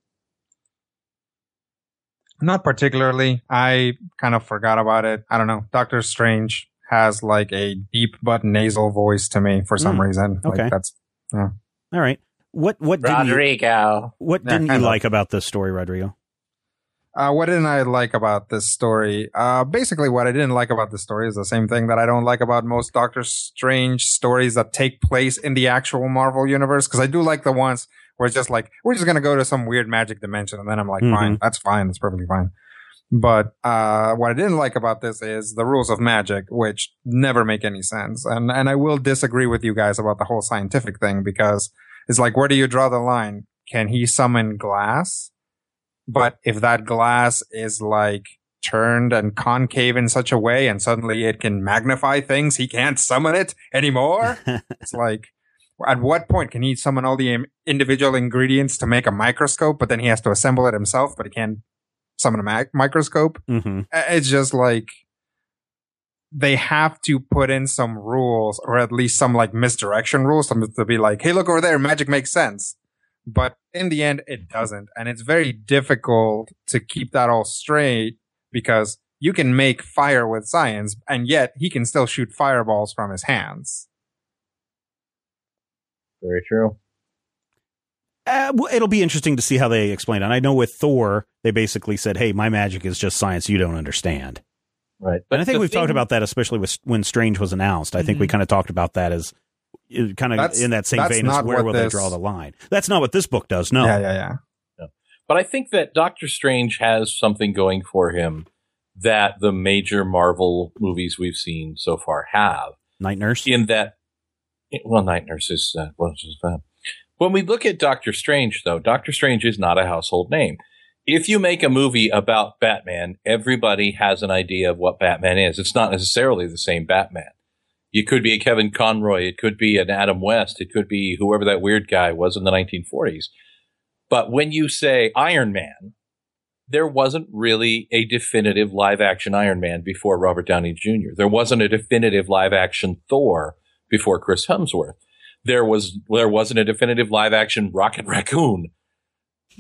Not particularly. I kind of forgot about it. I don't know. Doctor Strange has like a deep but nasal voice to me for some reason. Okay. Like that's all right. What didn't you like about this story, Rodrigo? What didn't I like about this story? Basically, what I didn't like about this story is the same thing that I don't like about most Doctor Strange stories that take place in the actual Marvel universe. Because I do like the ones where it's just like, we're just going to go to some weird magic dimension. And then I'm like, fine, that's fine. That's perfectly fine. But what I didn't like about this is the rules of magic, which never make any sense. And I will disagree with you guys about the whole scientific thing, because it's like, where do you draw the line? Can he summon glass? But if that glass is like turned and concave in such a way and suddenly it can magnify things, he can't summon it anymore. It's like, at what point can he summon all the individual ingredients to make a microscope, but then he has to assemble it himself, but he can't summon a microscope? Mm-hmm. It's just like they have to put in some rules, or at least some like misdirection rules, something to be like, hey, look over there, magic makes sense. But in the end, it doesn't. And it's very difficult to keep that all straight, because you can make fire with science, and yet he can still shoot fireballs from his hands. Very true. Well, it'll be interesting to see how they explain it. And I know with Thor, they basically said, hey, my magic is just science you don't understand. Right. But and I think we've talked about that, especially with when Strange was announced. I think we kind of talked about that as kind of in that same vein as where will they draw the line. That's not what this book does. No. Yeah. But I think that Doctor Strange has something going for him that the major Marvel movies we've seen so far have. Night Nurse? In that. Well, Night Nurse is when we look at Doctor Strange, though, Doctor Strange is not a household name. If you make a movie about Batman, everybody has an idea of what Batman is. It's not necessarily the same Batman. You could be a Kevin Conroy. It could be an Adam West. It could be whoever that weird guy was in the 1940s. But when you say Iron Man, there wasn't really a definitive live-action Iron Man before Robert Downey Jr. There wasn't a definitive live-action Thor before Chris Hemsworth. There wasn't a definitive live-action Rocket Raccoon.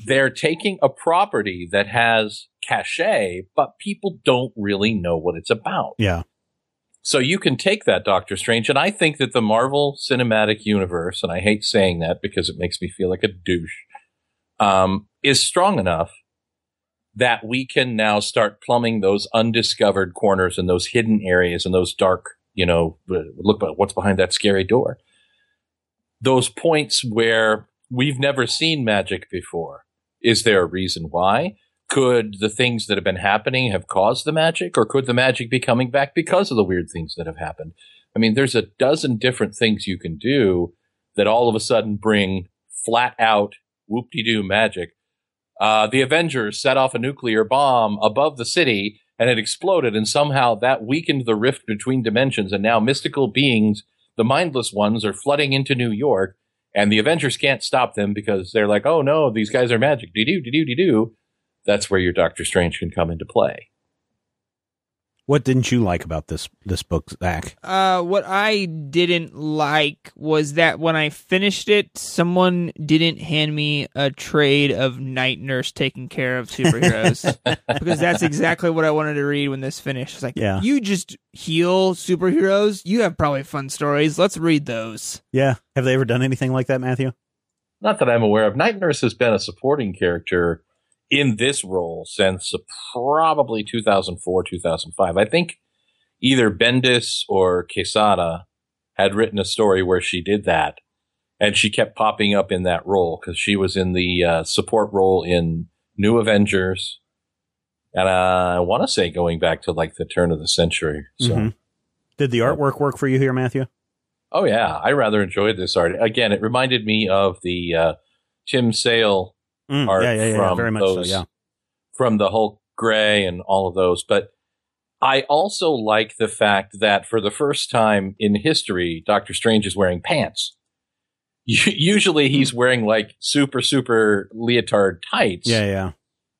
They're taking a property that has cachet, but people don't really know what it's about. Yeah. So you can take that Doctor Strange, and I think that the Marvel Cinematic Universe, and I hate saying that because it makes me feel like a douche, is strong enough that we can now start plumbing those undiscovered corners and those hidden areas and those dark, you know, look, what's behind that scary door? Those points where we've never seen magic before. Is there a reason why? Could the things that have been happening have caused the magic, or could the magic be coming back because of the weird things that have happened? I mean, there's a dozen different things you can do that all of a sudden bring flat out whoop-de-doo magic. The Avengers set off a nuclear bomb above the city, and it exploded, and somehow that weakened the rift between dimensions, and now mystical beings, the mindless ones, are flooding into New York, and the Avengers can't stop them because they're like, oh no, these guys are magic, de-do, de-do, de-do. That's where your Doctor Strange can come into play. What didn't you like about this book, Zach? What I didn't like was that when I finished it, someone didn't hand me a trade of Night Nurse taking care of superheroes. Because that's exactly what I wanted to read when this finished. It's like, You just heal superheroes. You have probably fun stories. Let's read those. Yeah. Have they ever done anything like that, Matthew? Not that I'm aware of. Night Nurse has been a supporting character in this role since probably 2004, 2005. I think either Bendis or Quesada had written a story where she did that, and she kept popping up in that role because she was in the support role in New Avengers, and I want to say going back to like the turn of the century. So Did the artwork work for you here, Matthew? Oh, yeah. I rather enjoyed this art. Again, it reminded me of the Tim Sale art from very much those, so, from the Hulk Gray and all of those. But I also like the fact that for the first time in history, Doctor Strange is wearing pants. Usually he's wearing like super leotard tights. Yeah.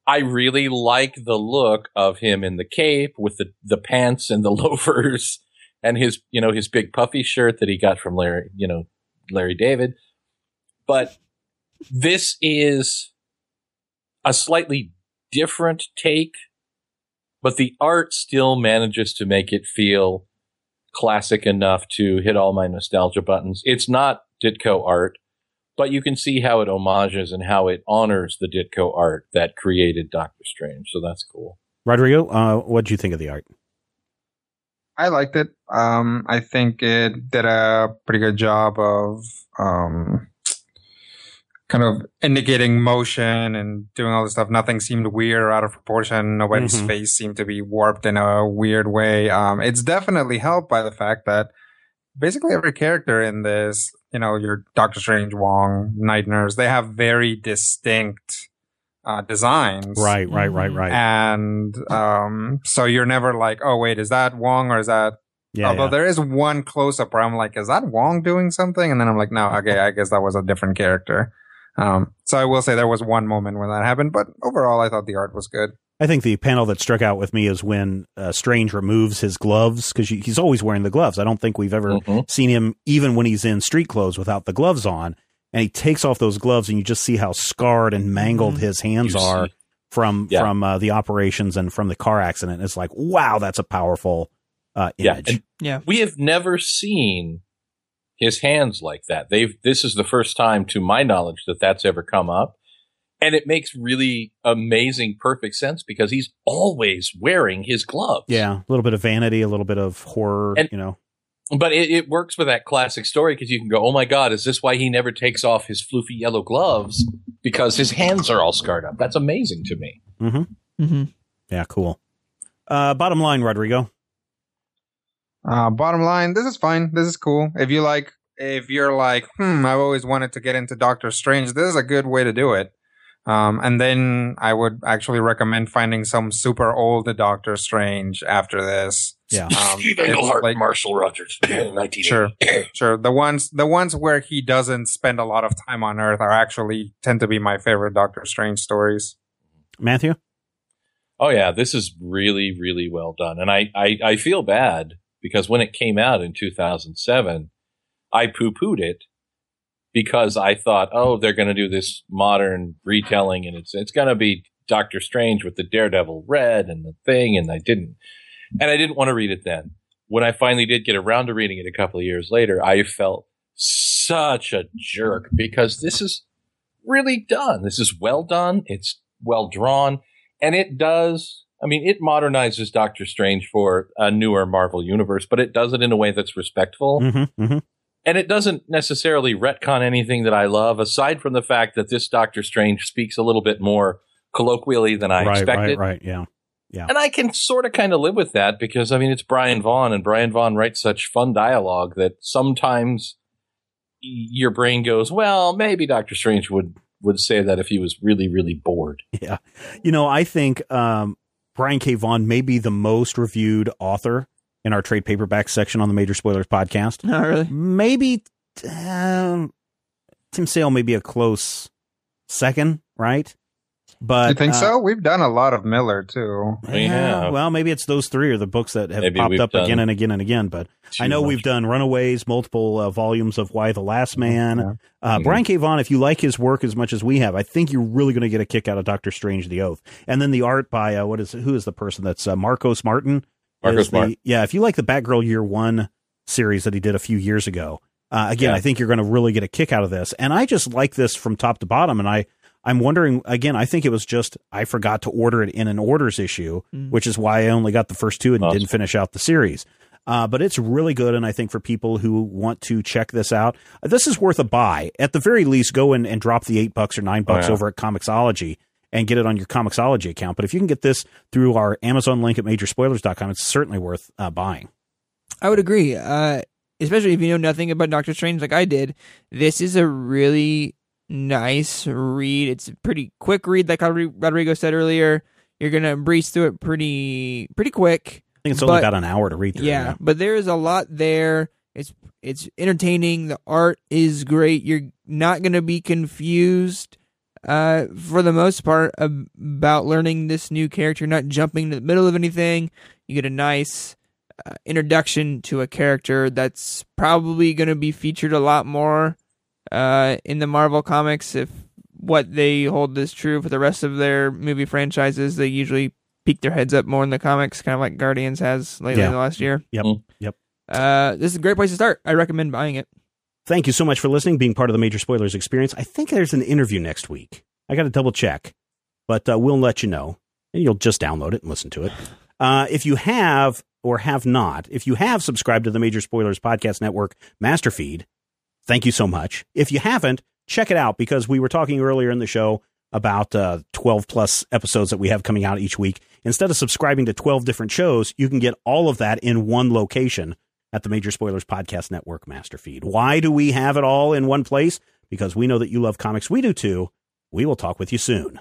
I really like the look of him in the cape with the pants and the loafers and his, you know, his big puffy shirt that he got from Larry David. But this is a slightly different take, but the art still manages to make it feel classic enough to hit all my nostalgia buttons. It's not Ditko art, but you can see how it homages and how it honors the Ditko art that created Doctor Strange. So that's cool. Rodrigo, what do you think of the art? I liked it. I think it did a pretty good job of kind of indicating motion and doing all this stuff. Nothing seemed weird or out of proportion. Nobody's face seemed to be warped in a weird way. It's definitely helped by the fact that basically every character in this, you know, your Doctor Strange, Wong, Night Nurse, they have very distinct designs. Right. And so you're never like, oh, wait, is that Wong or is that... Although there is one close-up where I'm like, is that Wong doing something? And then I'm like, no, okay, I guess that was a different character. So I will say there was one moment when that happened, but overall I thought the art was good. I think the panel that struck out with me is when Strange removes his gloves, because he's always wearing the gloves. I don't think we've ever seen him, even when he's in street clothes, without the gloves on. And he takes off those gloves, and you just see how scarred and mangled his hands are from the operations and from the car accident. It's like, wow, that's a powerful image. Yeah. We have never seen his hands like that. This is the first time, to my knowledge, that that's ever come up. And it makes really amazing, perfect sense because he's always wearing his gloves. Yeah, a little bit of vanity, a little bit of horror, and, you know. But it works with that classic story because you can go, oh, my God, is this why he never takes off his floofy yellow gloves? Because his hands are all scarred up. That's amazing to me. Yeah, cool. Bottom line, Rodrigo. Bottom line, this is fine. This is cool. If you're like, I've always wanted to get into Doctor Strange, this is a good way to do it. And then I would actually recommend finding some super old Doctor Strange after this. Yeah, Steve Englehart, like, Marshall Rogers, 1980. Sure. The ones where he doesn't spend a lot of time on Earth are actually tend to be my favorite Doctor Strange stories. Matthew? Oh yeah, this is really, really well done, and I feel bad because when it came out in 2007, I poo-pooed it. Because I thought, oh, they're going to do this modern retelling, and it's going to be Doctor Strange with the Daredevil red and the thing, and I didn't want to read it then. When I finally did get around to reading it a couple of years later, I felt such a jerk because this is really done. This is well done. It's well drawn, and it does. I mean, it modernizes Doctor Strange for a newer Marvel universe, but it does it in a way that's respectful. And it doesn't necessarily retcon anything that I love, aside from the fact that this Doctor Strange speaks a little bit more colloquially than I expected. Right, yeah. And I can sort of kind of live with that because, I mean, it's Brian Vaughn, and Brian Vaughn writes such fun dialogue that sometimes your brain goes, well, maybe Doctor Strange would say that if he was really, really bored. Yeah. You know, I think Brian K. Vaughn may be the most reviewed author in our trade paperback section on the Major Spoilers podcast. No, really? Maybe Tim Sale may be a close second, right? But you think so? We've done a lot of Miller, too. Yeah. Well, maybe it's those three are the books that have popped up again and again and again. But I know we've done Runaways, multiple volumes of Why the Last Man. Brian K. Vaughan, if you like his work as much as we have, I think you're really going to get a kick out of Doctor Strange, The Oath. And then the art by, who is the person that's Marcos Martin? If you like the Batgirl Year One series that he did a few years ago, I think you're going to really get a kick out of this. And I just like this from top to bottom. And I'm wondering, again, I think it was just I forgot to order it in an orders issue, which is why I only got the first two and didn't finish out the series. But it's really good. And I think for people who want to check this out, this is worth a buy. At the very least, go in and drop the $8 or $9 over at Comixology and get it on your Comixology account. But if you can get this through our Amazon link at majorspoilers.com, it's certainly worth buying. I would agree. Especially if you know nothing about Doctor Strange like I did, this is a really nice read. It's a pretty quick read, like Rodrigo said earlier. You're going to breeze through it pretty quick. I think it's only about an hour to read through. Yeah, yeah, but there is a lot there. It's entertaining. The art is great. You're not going to be confused for the most part about learning this new character. You're not jumping to the middle of anything. You get a nice introduction to a character that's probably going to be featured a lot more in the Marvel comics. If what they hold is true for the rest of their movie franchises, they usually peek their heads up more in the comics, kind of like Guardians has lately in the last year. Yep, yep. This is a great place to start. I recommend buying it. Thank you so much for listening, being part of the Major Spoilers experience. I think there's an interview next week. I got to double check, but we'll let you know, and you'll just download it and listen to it. If you have or have not, if you have subscribed to the Major Spoilers Podcast Network Masterfeed, thank you so much. If you haven't, check it out, because we were talking earlier in the show about 12 plus episodes that we have coming out each week. Instead of subscribing to 12 different shows, you can get all of that in one location at the Major Spoilers Podcast Network Masterfeed. Why do we have it all in one place? Because we know that you love comics. We do too. We will talk with you soon.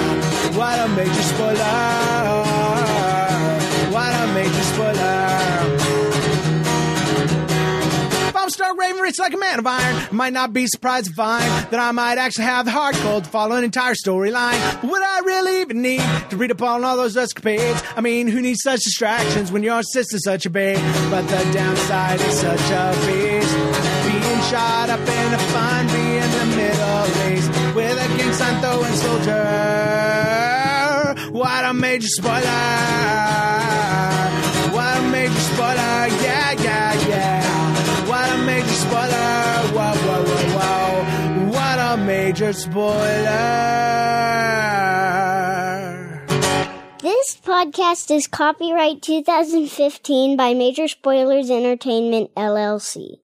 What a major spoiler. What a major spoiler. If I'm Star Raven, it's like a man of iron. I might not be surprised to find that I might actually have the hard cold to follow an entire storyline. But would I really even need to read upon all those escapades? I mean, who needs such distractions when your sister's such a babe? But the downside is such a beast. Being shot up in a fun, being the Middle East with a king sign throwing soldier. What a major spoiler. What a major spoiler. Yeah, yeah, yeah. What a major spoiler. Whoa, whoa, whoa, whoa. What a major spoiler. This podcast is copyright 2015 by Major Spoilers Entertainment, LLC.